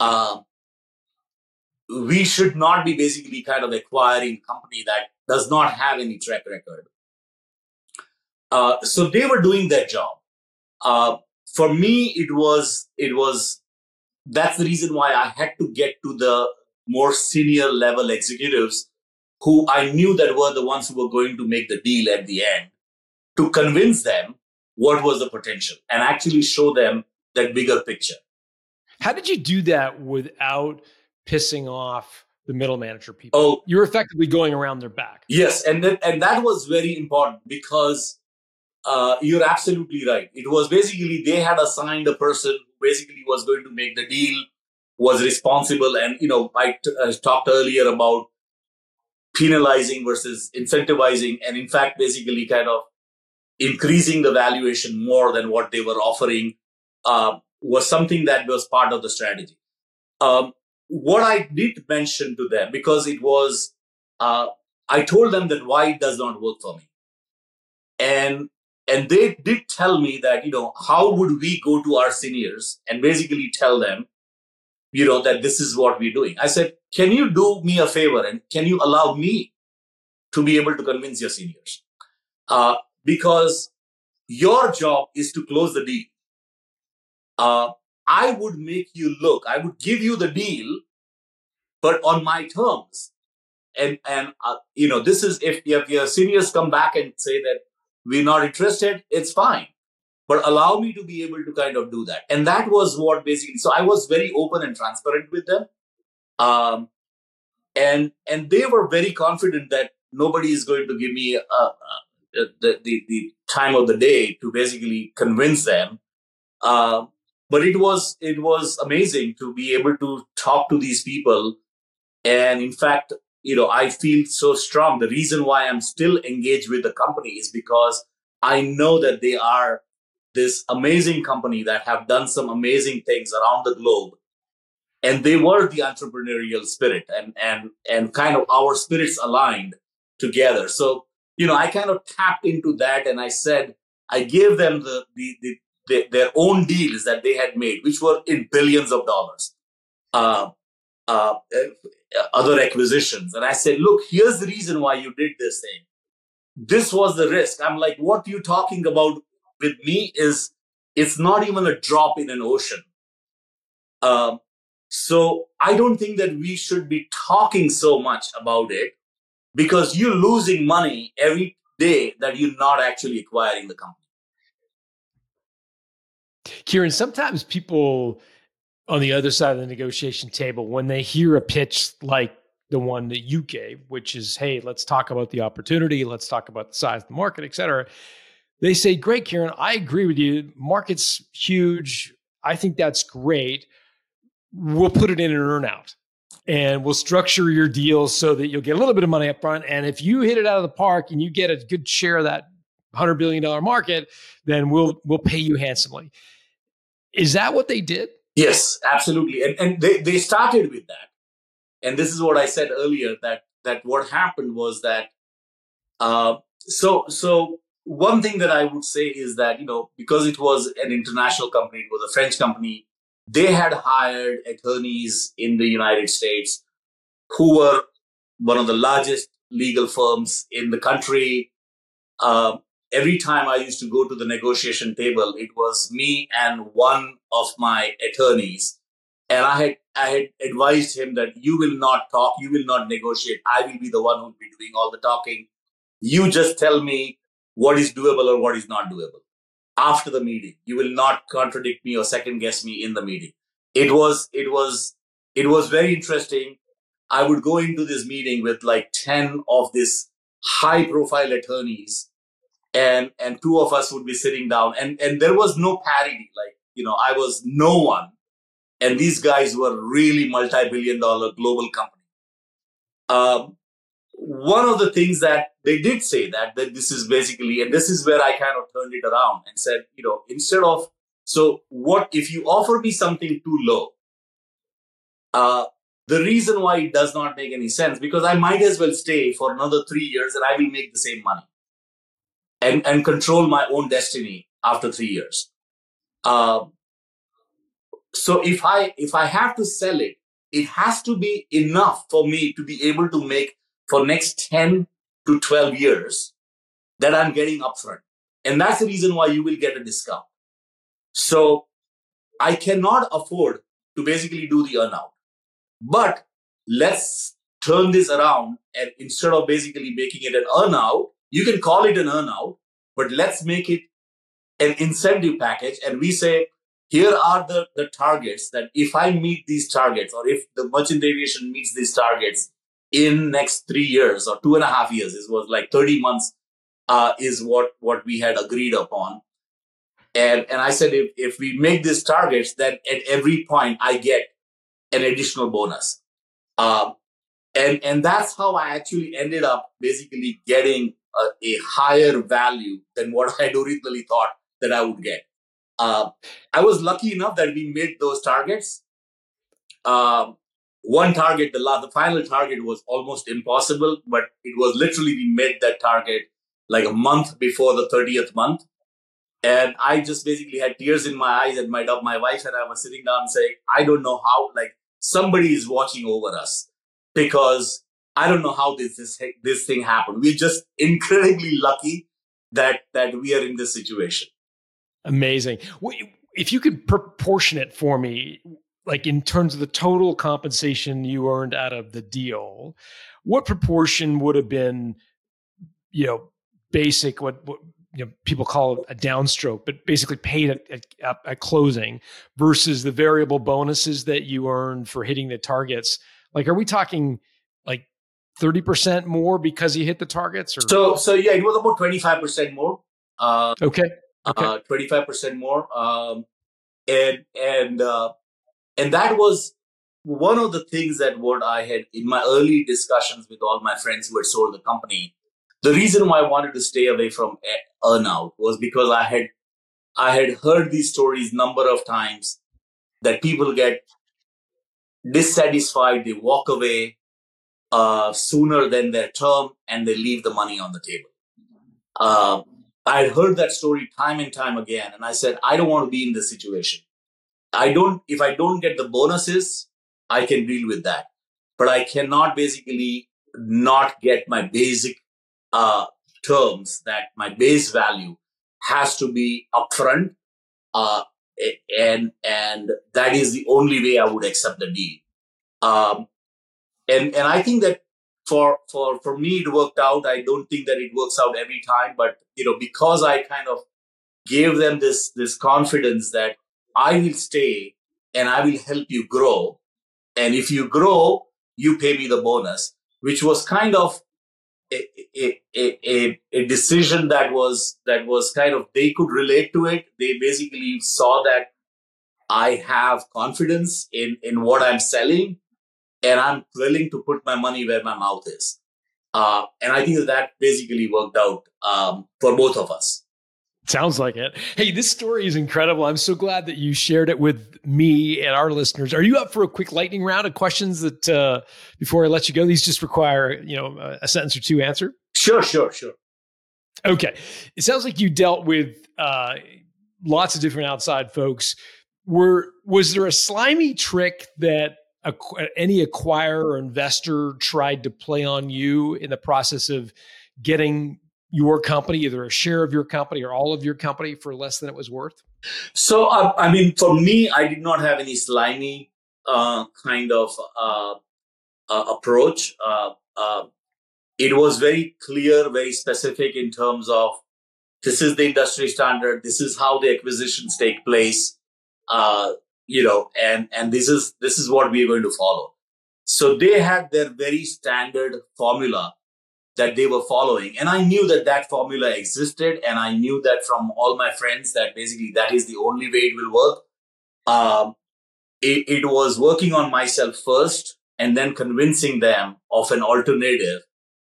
at. We should not be basically kind of acquiring a company that does not have any track record. So they were doing their job. For me, it was that's the reason why I had to get to the more senior level executives who I knew that were the ones who were going to make the deal at the end to convince them what was the potential and actually show them that bigger picture. How did you do that without pissing off the middle manager people? Oh, you're effectively going around their back. Yes. And that was very important because you're absolutely right. It was basically they had assigned a person who basically was going to make the deal, was responsible. And, you know, I talked earlier about penalizing versus incentivizing. And in fact, basically kind of increasing the valuation more than what they were offering was something that was part of the strategy. What I did mention to them, because it was, I told them that why it does not work for me. And they did tell me that, you know, how would we go to our seniors and basically tell them, you know, that this is what we're doing. I said, can you do me a favor and can you allow me to be able to convince your seniors? Because your job is to close the deal. I would make you look, I would give you the deal, but on my terms. And you know, this is if your seniors come back and say that, we're not interested, it's fine. But allow me to be able to kind of do that. And that was what basically, so I was very open and transparent with them. And they were very confident that nobody is going to give me the time of the day to basically convince them. But it was amazing to be able to talk to these people. And in fact, you know, I feel so strong. The reason why I'm still engaged with the company is because I know that they are this amazing company that have done some amazing things around the globe. And they were the entrepreneurial spirit and kind of our spirits aligned together. So, you know, I kind of tapped into that and I said, I gave them their own deals that they had made, which were in billions of dollars. Other acquisitions. And I said, look, here's the reason why you did this thing. This was the risk. I'm like, what you're talking about with me is it's not even a drop in an ocean. So I don't think that we should be talking so much about it because you're losing money every day that you're not actually acquiring the company. Kiran, sometimes people on the other side of the negotiation table, when they hear a pitch like the one that you gave, which is, hey, let's talk about the opportunity, let's talk about the size of the market, et cetera, they say, great, Kiran, I agree with you. Market's huge. I think that's great. We'll put it in an earnout and we'll structure your deal so that you'll get a little bit of money up front. And if you hit it out of the park and you get a good share of that $100 billion market, then we'll pay you handsomely. Is that what they did? Yes, absolutely. And they started with that. And this is what I said earlier, that what happened was that, so one thing that I would say is that, you know, because it was an international company, it was a French company, they had hired attorneys in the United States who were one of the largest legal firms in the country. every time I used to go to the negotiation table, it was me and one of my attorneys. And I had advised him that you will not talk, you will not negotiate. I will be the one who will be doing all the talking. You just tell me what is doable or what is not doable after the meeting. You will not contradict me or second guess me in the meeting. It was very interesting. I would go into this meeting with like 10 of these high profile attorneys, and two of us would be sitting down, and there was no parity. Like, you know, I was no one. And these guys were really multi-billion-dollar global company. One of the things that they did say that this is basically, and this is where I kind of turned it around and said, you know, instead of, so what if you offer me something too low? The reason why it does not make any sense, because I might as well stay for another 3 years and I will make the same money and control my own destiny after 3 years. So if I have to sell it, it has to be enough for me to be able to make for next 10 to 12 years that I'm getting upfront. And that's the reason why you will get a discount. So I cannot afford to basically do the earn out. But let's turn this around, and instead of basically making it an earn out, you can call it an earn out, but let's make it an incentive package. And we say, here are the targets that if I meet these targets, or if the Merchant Aviation meets these targets in next 3 years or 2.5 years, it was like 30 months is what we had agreed upon. And I said, if we make these targets, then at every point I get an additional bonus. And that's how I actually ended up basically getting a higher value than what I had originally thought that I would get. I was lucky enough that we made those targets. One target, the final target was almost impossible, but it was literally, we made that target like a month before the 30th month. And I just basically had tears in my eyes, and my wife and I were sitting down saying, I don't know how, like, somebody is watching over us, because I don't know how this thing happened. We're just incredibly lucky that we are in this situation. Amazing. If you could proportion it for me, like in terms of the total compensation you earned out of the deal, what proportion would have been, you know, basic, what you know, people call a downstroke, but basically paid at closing, versus the variable bonuses that you earned for hitting the targets? Like, are we talking like 30% more because you hit the targets? Or? So yeah, it was about 25% more. Okay. 25% more. And that was one of the things that what I had in my early discussions with all my friends who had sold the company. The reason why I wanted to stay away from earnout was because I had heard these stories number of times that people get dissatisfied, they walk away sooner than their term, and they leave the money on the table. I had heard that story time and time again, and I said, I don't want to be in this situation. If I don't get the bonuses, I can deal with that, but I cannot basically not get my basic terms, that my base value has to be upfront, and that is the only way I would accept the deal. And I think that. For me, it worked out. I don't think that it works out every time, but you know, because I kind of gave them this confidence that I will stay and I will help you grow, and if you grow, you pay me the bonus, which was kind of a decision that was kind of, they could relate to it. They basically saw that I have confidence in what I'm selling, and I'm willing to put my money where my mouth is. And I think that basically worked out for both of us. Sounds like it. Hey, this story is incredible. I'm so glad that you shared it with me and our listeners. Are you up for a quick lightning round of questions that, before I let you go, these just require, you know, a sentence or two answer? Sure. Okay. It sounds like you dealt with lots of different outside folks. Was there a slimy trick that any acquirer or investor tried to play on you in the process of getting your company, either a share of your company or all of your company, for less than it was worth? So, I mean, for me, I did not have any slimy kind of approach. It was very clear, very specific in terms of this is the industry standard. This is how the acquisitions take place, and this is what we are going to follow. So they had their very standard formula that they were following. And I knew that formula existed. And I knew that from all my friends that basically that is the only way it will work. It was working on myself first and then convincing them of an alternative.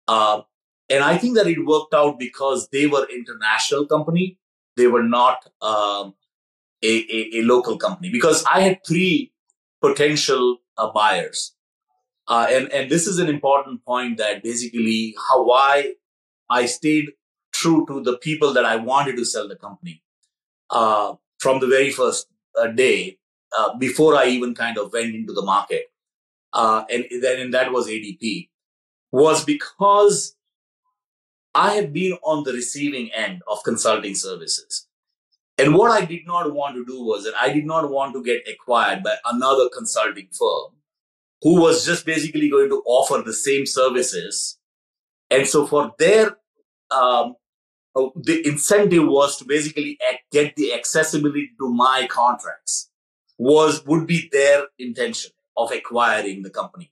And I think that it worked out because they were an international company. They were not a local company, because I had three potential buyers. And this is an important point, that basically how I stayed true to the people that I wanted to sell the company from the very first day before I even kind of went into the market. And that was ADP, was because I had been on the receiving end of consulting services. And what I did not want to do was that I did not want to get acquired by another consulting firm who was just basically going to offer the same services. And so for their, the incentive was to basically get the accessibility to my contracts would be their intention of acquiring the company.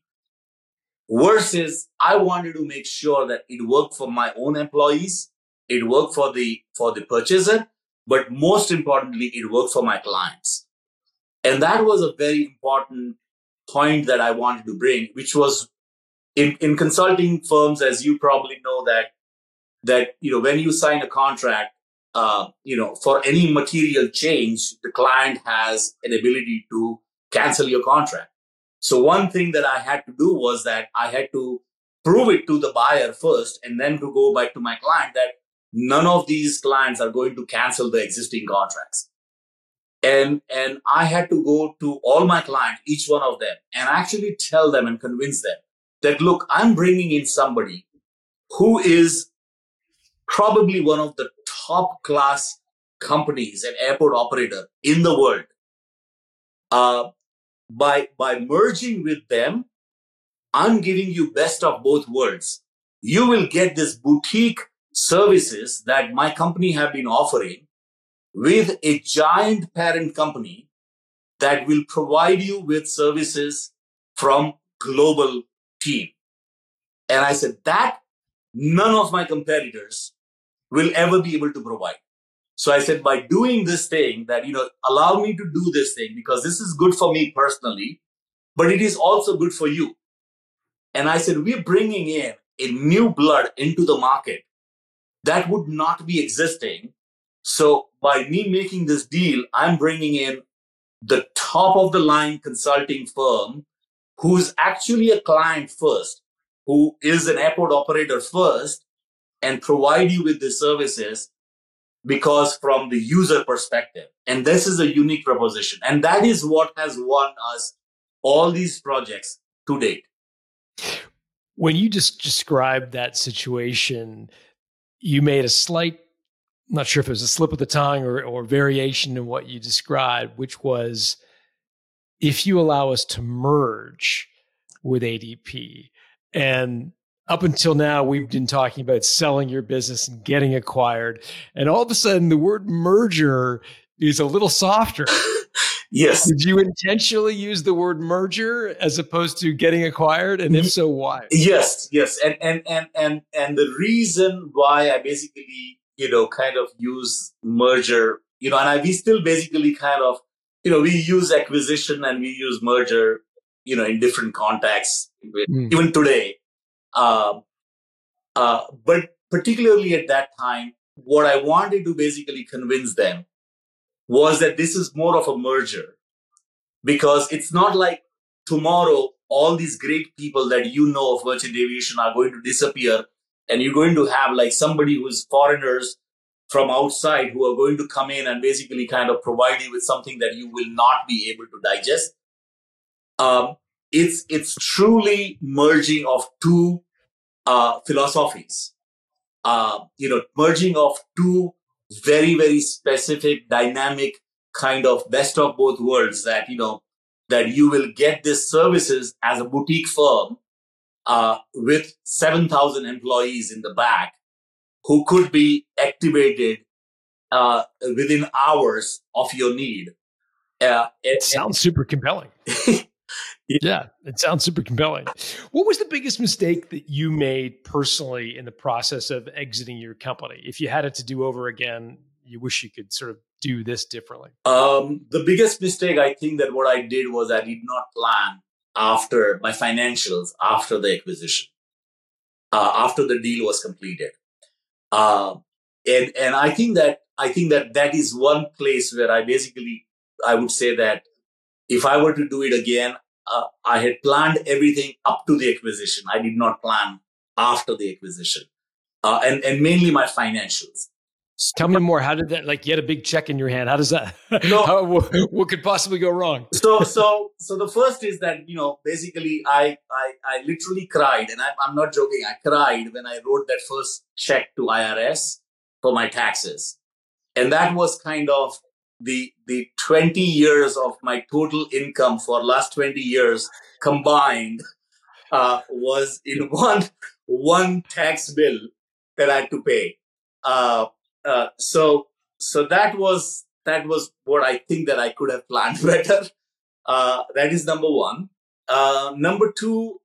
Versus I wanted to make sure that it worked for my own employees, it worked for the purchaser, but most importantly, it worked for my clients. And that was a very important point that I wanted to bring, which was in consulting firms, as you probably know, that when you sign a contract, for any material change, the client has an ability to cancel your contract. So one thing that I had to do was that I had to prove it to the buyer first, and then to go back to my client that none of these clients are going to cancel the existing contracts. And I had to go to all my clients, each one of them, and actually tell them and convince them that, look, I'm bringing in somebody who is probably one of the top class companies and airport operator in the world. By merging with them, I'm giving you best of both worlds. You will get this boutique services that my company have been offering with a giant parent company that will provide you with services from global team. And I said that none of my competitors will ever be able to provide. So I said, by doing this thing that, allow me to do this thing, because this is good for me personally, but it is also good for you. And I said, we're bringing in a new blood into the market that would not be existing. So by me making this deal, I'm bringing in the top of the line consulting firm who's actually a client first, who is an airport operator first, and provide you with the services because from the user perspective. And this is a unique proposition. And that is what has won us all these projects to date. When you just described that situation, you made a slight, I'm not sure if it was a slip of the tongue or variation in what you described, which was, if you allow us to merge with ADP, and up until now, we've been talking about selling your business and getting acquired, and all of a sudden the word merger is a little softer. Yes. Did you intentionally use the word merger as opposed to getting acquired? And if so, why? Yes. And the reason why I basically kind of use merger, and we still basically kind of, we use acquisition and we use merger, in different contexts, even today. But particularly at that time, what I wanted to basically convince them was that this is more of a merger, because it's not like tomorrow, all these great people that of Merchant Aviation are going to disappear. And you're going to have like somebody who's foreigners from outside who are going to come in and basically kind of provide you with something that you will not be able to digest. It's truly merging of two philosophies. merging of two very, very specific, dynamic kind of best of both worlds that, that you will get these services as a boutique firm with 7,000 employees in the back who could be activated within hours of your need. It sounds super compelling. Yeah, it sounds super compelling. What was the biggest mistake that you made personally in the process of exiting your company? If you had it to do over again, you wish you could sort of do this differently. The biggest mistake, I think, that what I did was I did not plan after my financials, after the acquisition, after the deal was completed. And I think that is one place where I would say that if I were to do it again, I had planned everything up to the acquisition. I did not plan after the acquisition, and mainly my financials. Tell me more. How did that? Like, you had a big check in your hand. How does that? No. What could possibly go wrong? So the first is that I literally cried, and I'm not joking. I cried when I wrote that first check to IRS for my taxes, and that was kind of the 20 years of my total income for last 20 years combined was in one tax bill that I had to pay. So that was what I think that I could have planned better. That is number one. Number two,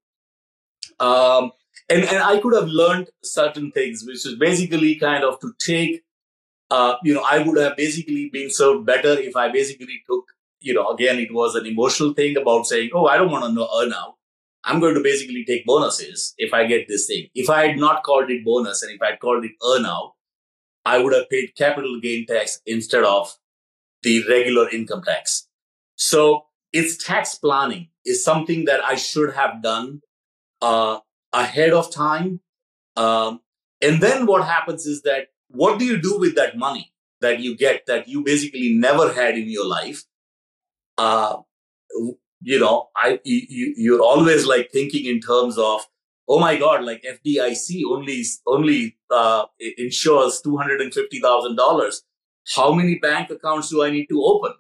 and I could have learned certain things, which is basically kind of to take. I would have basically been served better if I basically took, again, it was an emotional thing about saying, oh, I don't want to earn out. I'm going to basically take bonuses if I get this thing. If I had not called it bonus and if I had called it earn out, I would have paid capital gain tax instead of the regular income tax. So it's tax planning is something that I should have done ahead of time. And then what happens is that what do you do with that money that you get that you basically never had in your life? You're always like thinking in terms of, oh my God, like FDIC only insures $250,000. How many bank accounts do I need to open?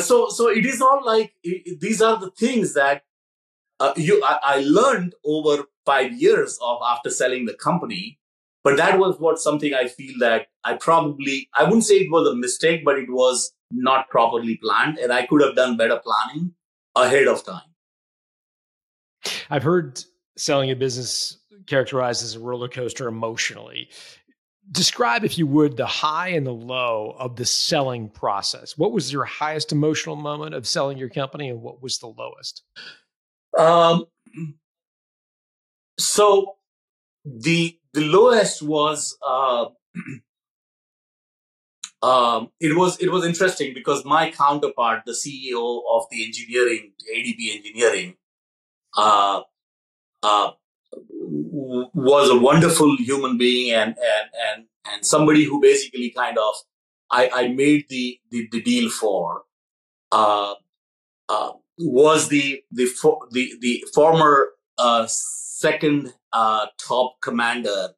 So it is all like these are the things that I learned over 5 years of after selling the company. But that was something I feel that I wouldn't say it was a mistake, but it was not properly planned, and I could have done better planning ahead of time. I've heard selling a business characterized as a roller coaster emotionally. Describe, if you would, the high and the low of the selling process. What was your highest emotional moment of selling your company, and what was the lowest? The lowest was it was interesting because my counterpart, the CEO of the engineering, ADP engineering, was a wonderful human being and somebody who basically kind of I made the deal for was the former second top commander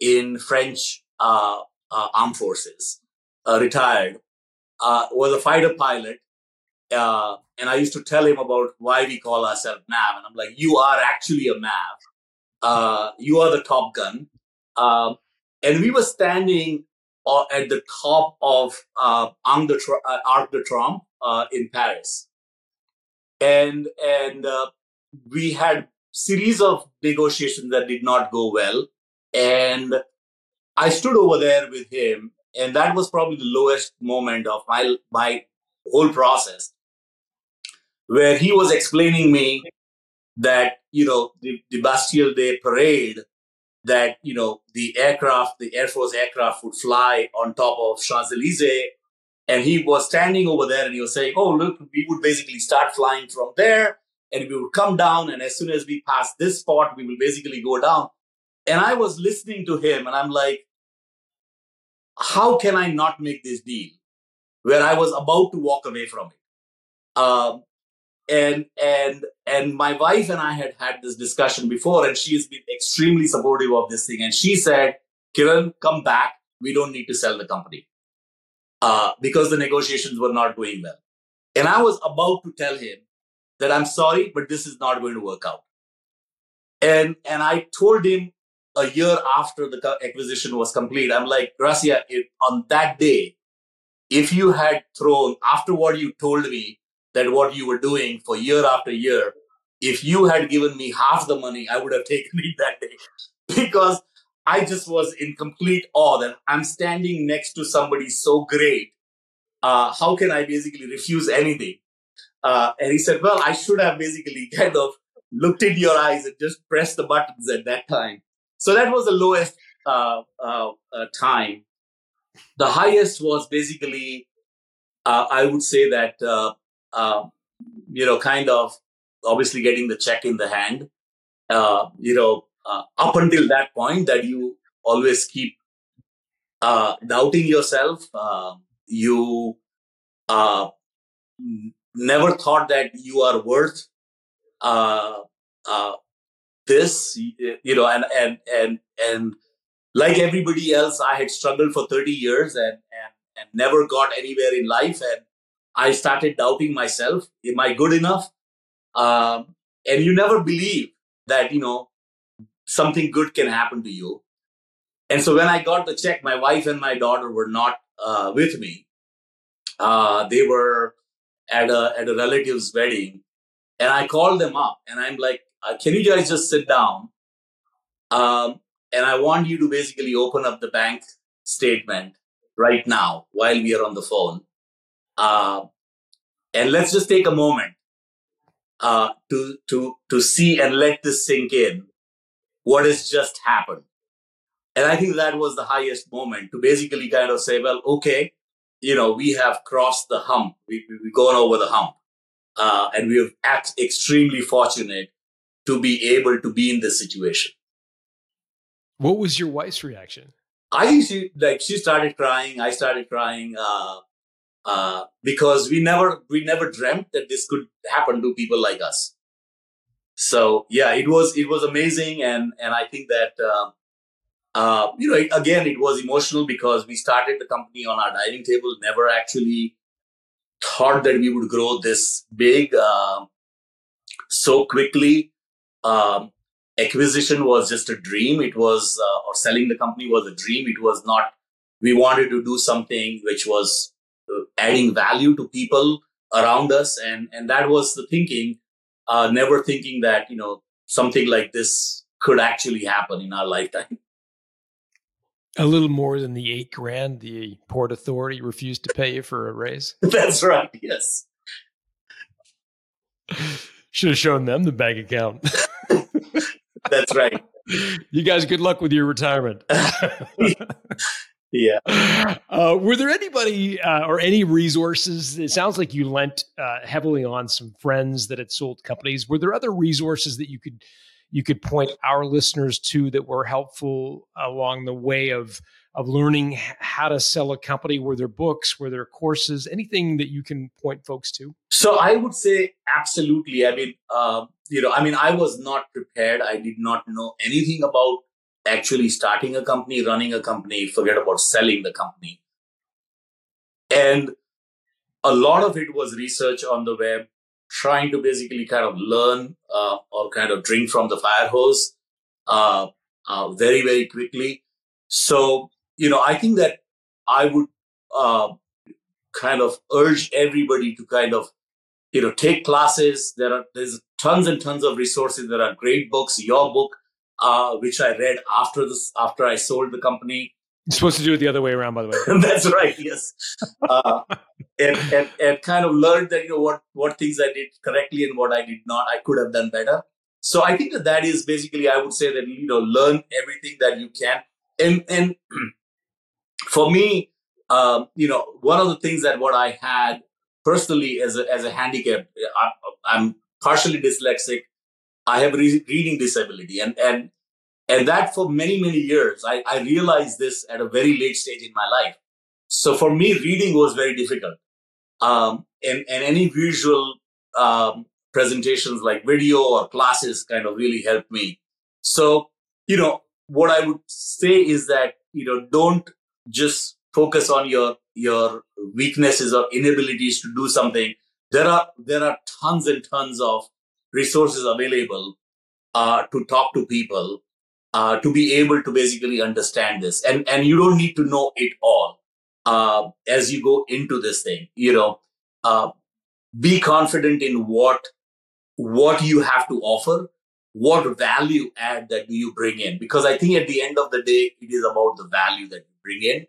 in French armed forces, retired, was a fighter pilot. And I used to tell him about why we call ourselves Mav. And I'm like, you are actually a Mav. You are the Top Gun. And we were standing at the top of Arc de Triomphe in Paris. And we had series of negotiations that did not go well. And I stood over there with him. And that was probably the lowest moment of my whole process, where he was explaining me that, the Bastille Day parade, that, the Air Force aircraft would fly on top of Champs-Elysees. And he was standing over there and he was saying, oh, look, we would basically start flying from there. And we would come down, and as soon as we pass this spot, we will basically go down. And I was listening to him, and I'm like, how can I not make this deal? Where I was about to walk away from it. And my wife and I had this discussion before, and she has been extremely supportive of this thing. And she said, Kiran, come back. We don't need to sell the company because the negotiations were not going well. And I was about to tell him that I'm sorry, but this is not going to work out. And I told him a year after the acquisition was complete, I'm like, Gracia, on that day, if you had thrown, after what you told me, that what you were doing for year after year, if you had given me half the money, I would have taken it that day. Because I just was in complete awe that I'm standing next to somebody so great. How can I basically refuse anything? And he said, well, I should have basically kind of looked into your eyes and just pressed the buttons at that time. So that was the lowest time. The highest was basically, I would say that, kind of obviously getting the check in the hand, up until that point that you always keep doubting yourself. You never thought that you are worth this, and like everybody else, I had struggled for 30 years and never got anywhere in life. And I started doubting myself. Am I good enough? And you never believe that, something good can happen to you. And so when I got the check, my wife and my daughter were not with me. They were at a relative's wedding. And I called them up and I'm like, can you guys just sit down? And I want you to basically open up the bank statement right now while we are on the phone. And let's just take a moment to see and let this sink in what has just happened. And I think that was the highest moment to basically kind of say, well, okay, we have crossed the hump. We've gone over the hump. And we are extremely fortunate to be able to be in this situation. What was your wife's reaction? I think she started crying. I started crying. Because we never dreamt that this could happen to people like us. So yeah, it was amazing, and I think that it was emotional because we started the company on our dining table. Never actually thought that we would grow this big so quickly. Acquisition was just a dream. It was or selling the company was a dream. It was not. We wanted to do something which was adding value to people around us. And that was the thinking, never thinking that, something like this could actually happen in our lifetime. A little more than the $8,000 the Port Authority refused to pay you for a raise. That's right. Yes. Should have shown them the bank account. That's right. You guys, good luck with your retirement. Yeah. Were there anybody or any resources? It sounds like you lent heavily on some friends that had sold companies. Were there other resources that you could point our listeners to that were helpful along the way of learning how to sell a company? Were there books? Were there courses? Anything that you can point folks to? So I would say absolutely. I mean, I was not prepared. I did not know anything about actually starting a company, running a company, forget about selling the company. And a lot of it was research on the web, trying to basically kind of learn or kind of drink from the fire hose very, very quickly. So, I think that I would kind of urge everybody to kind of, take classes. There's tons and tons of resources. There are great books, your book, which I read after I sold the company. You're supposed to do it the other way around, by the way. That's right. Yes. And kind of learned that, what things I did correctly and what I did not, I could have done better. So I think that is basically, I would say that, learn everything that you can. And for me, one of the things that what I had personally as a handicap, I'm partially dyslexic. I have reading disability, and that for many, many years, I realized this at a very late stage in my life. So for me, reading was very difficult, and any visual presentations like video or classes kind of really helped me. So, you know, what I would say is that, you know, don't just focus on your weaknesses or inabilities to do something. There are tons and tons of resources available to talk to people, to be able to basically understand this. And you don't need to know it all as you go into this thing. You know, be confident in what you have to offer, what value add that do you bring in. Because I think at the end of the day, it is about the value that you bring in.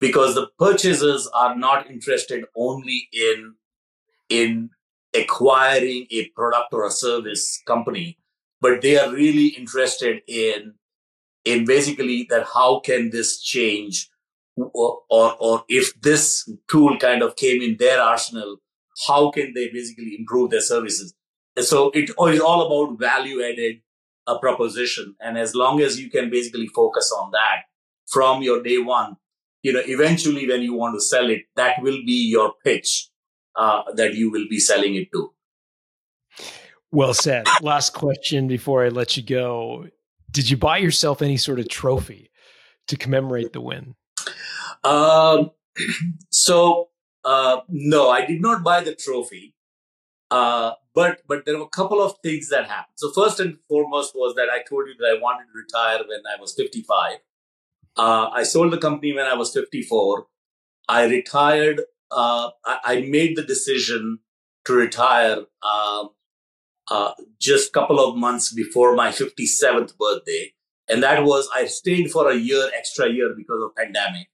Because the purchasers are not interested only in acquiring a product or a service company, but they are really interested in basically that how can this change, or if this tool kind of came in their arsenal, how can they basically improve their services? So it is all about value-added proposition. And as long as you can basically focus on that from your day one, you know, eventually when you want to sell it, that will be your pitch that you will be selling it to. Well said. Last question before I let you go. Did you buy yourself any sort of trophy to commemorate the win? No, I did not buy the trophy. But there were a couple of things that happened. So first and foremost was that I told you that I wanted to retire when I was 55. I sold the company when I was 54. I retired. I made the decision to retire just a couple of months before my 57th birthday. And that was, I stayed for an extra year because of pandemic,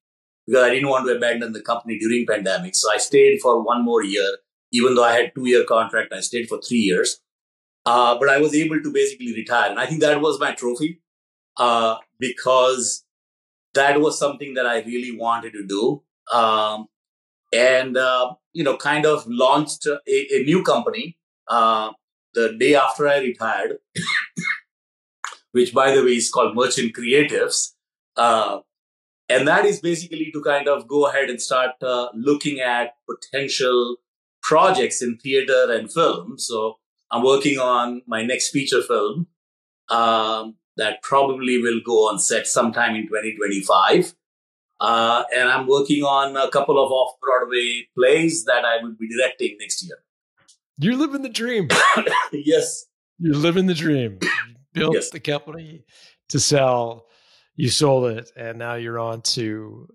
because I didn't want to abandon the company during pandemic. So I stayed for one more year. Even though I had a 2-year contract, I stayed for 3 years. But I was able to basically retire. And I think that was my trophy because that was something that I really wanted to do, kind of launched a new company the day after I retired, which, by the way, is called Merchant Creatives. And that is basically to kind of go ahead and start looking at potential projects in theater and film. So I'm working on my next feature film. That probably will go on set sometime in 2025. And I'm working on a couple of off-Broadway plays that I will be directing next year. You're living the dream. Yes. You're living the dream. You built the company to sell. You sold it. And now you're on to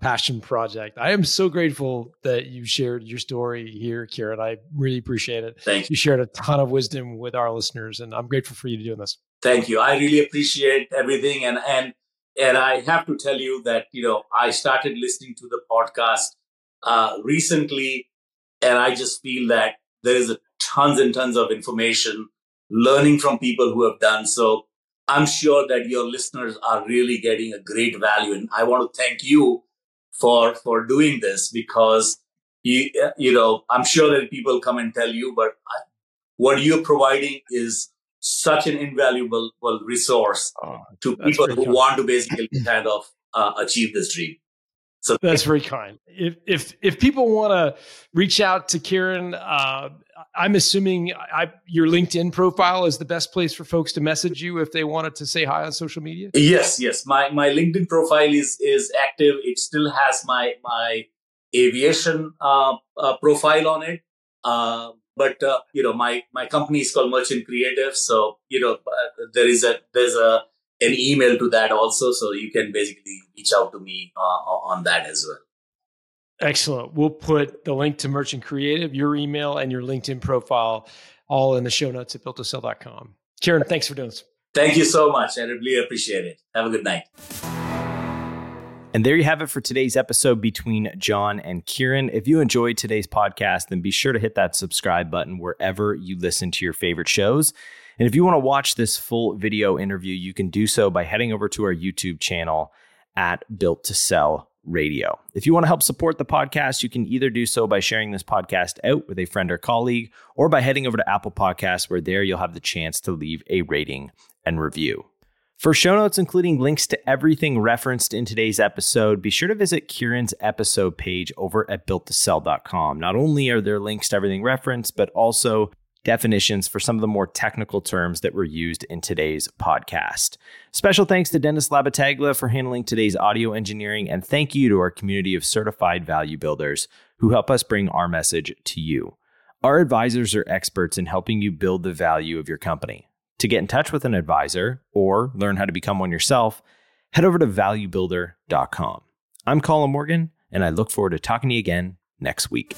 passion project. I am so grateful that you shared your story here, Kiran. I really appreciate it. Thank you. You shared a ton of wisdom with our listeners, and I'm grateful for you doing this. Thank you. I really appreciate everything. And I have to tell you that, you know, I started listening to the podcast recently, and I just feel that there is tons and tons of information, learning from people who have done. So I'm sure that your listeners are really getting a great value. And I want to thank you for doing this, because, you know, I'm sure that people come and tell you, but what you're providing is such an invaluable resource to people who want to basically kind of achieve this dream. So that's very kind. If people want to reach out to Kiran, I'm assuming your LinkedIn profile is the best place for folks to message you if they wanted to say hi on social media. Yes. My LinkedIn profile is active. It still has my aviation profile on it. But my company is called Merchant Creative. So, you know, there's an email to that also. So you can basically reach out to me on that as well. Excellent. We'll put the link to Merchant Creative, your email, and your LinkedIn profile all in the show notes at builttosell.com. Kiran, thanks for doing this. Thank you so much. I really appreciate it. Have a good night. And there you have it for today's episode between John and Kiran. If you enjoyed today's podcast, then be sure to hit that subscribe button wherever you listen to your favorite shows. And if you want to watch this full video interview, you can do so by heading over to our YouTube channel at Built to Sell Radio. If you want to help support the podcast, you can either do so by sharing this podcast out with a friend or colleague, or by heading over to Apple Podcasts, where there you'll have the chance to leave a rating and review. For show notes, including links to everything referenced in today's episode, be sure to visit Kiran's episode page over at builttosell.com. Not only are there links to everything referenced, but also definitions for some of the more technical terms that were used in today's podcast. Special thanks to Dennis Labataglia for handling today's audio engineering, and thank you to our community of certified value builders who help us bring our message to you. Our advisors are experts in helping you build the value of your company. To get in touch with an advisor or learn how to become one yourself, head over to valuebuilder.com. I'm Colin Morgan, and I look forward to talking to you again next week.